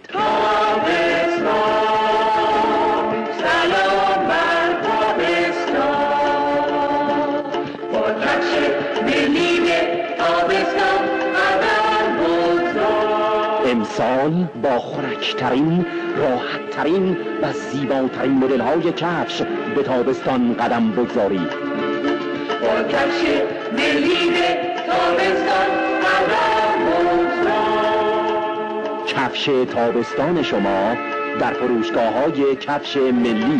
امسال با خنک‌ترین، راحت‌ترین و زیباترین مدل‌های کفش به تابستان قدم بگذارید. با کفش ملی به تابستان قدم بگذارید. کفش تابستان شما در فروشگاه‌های کفش ملی.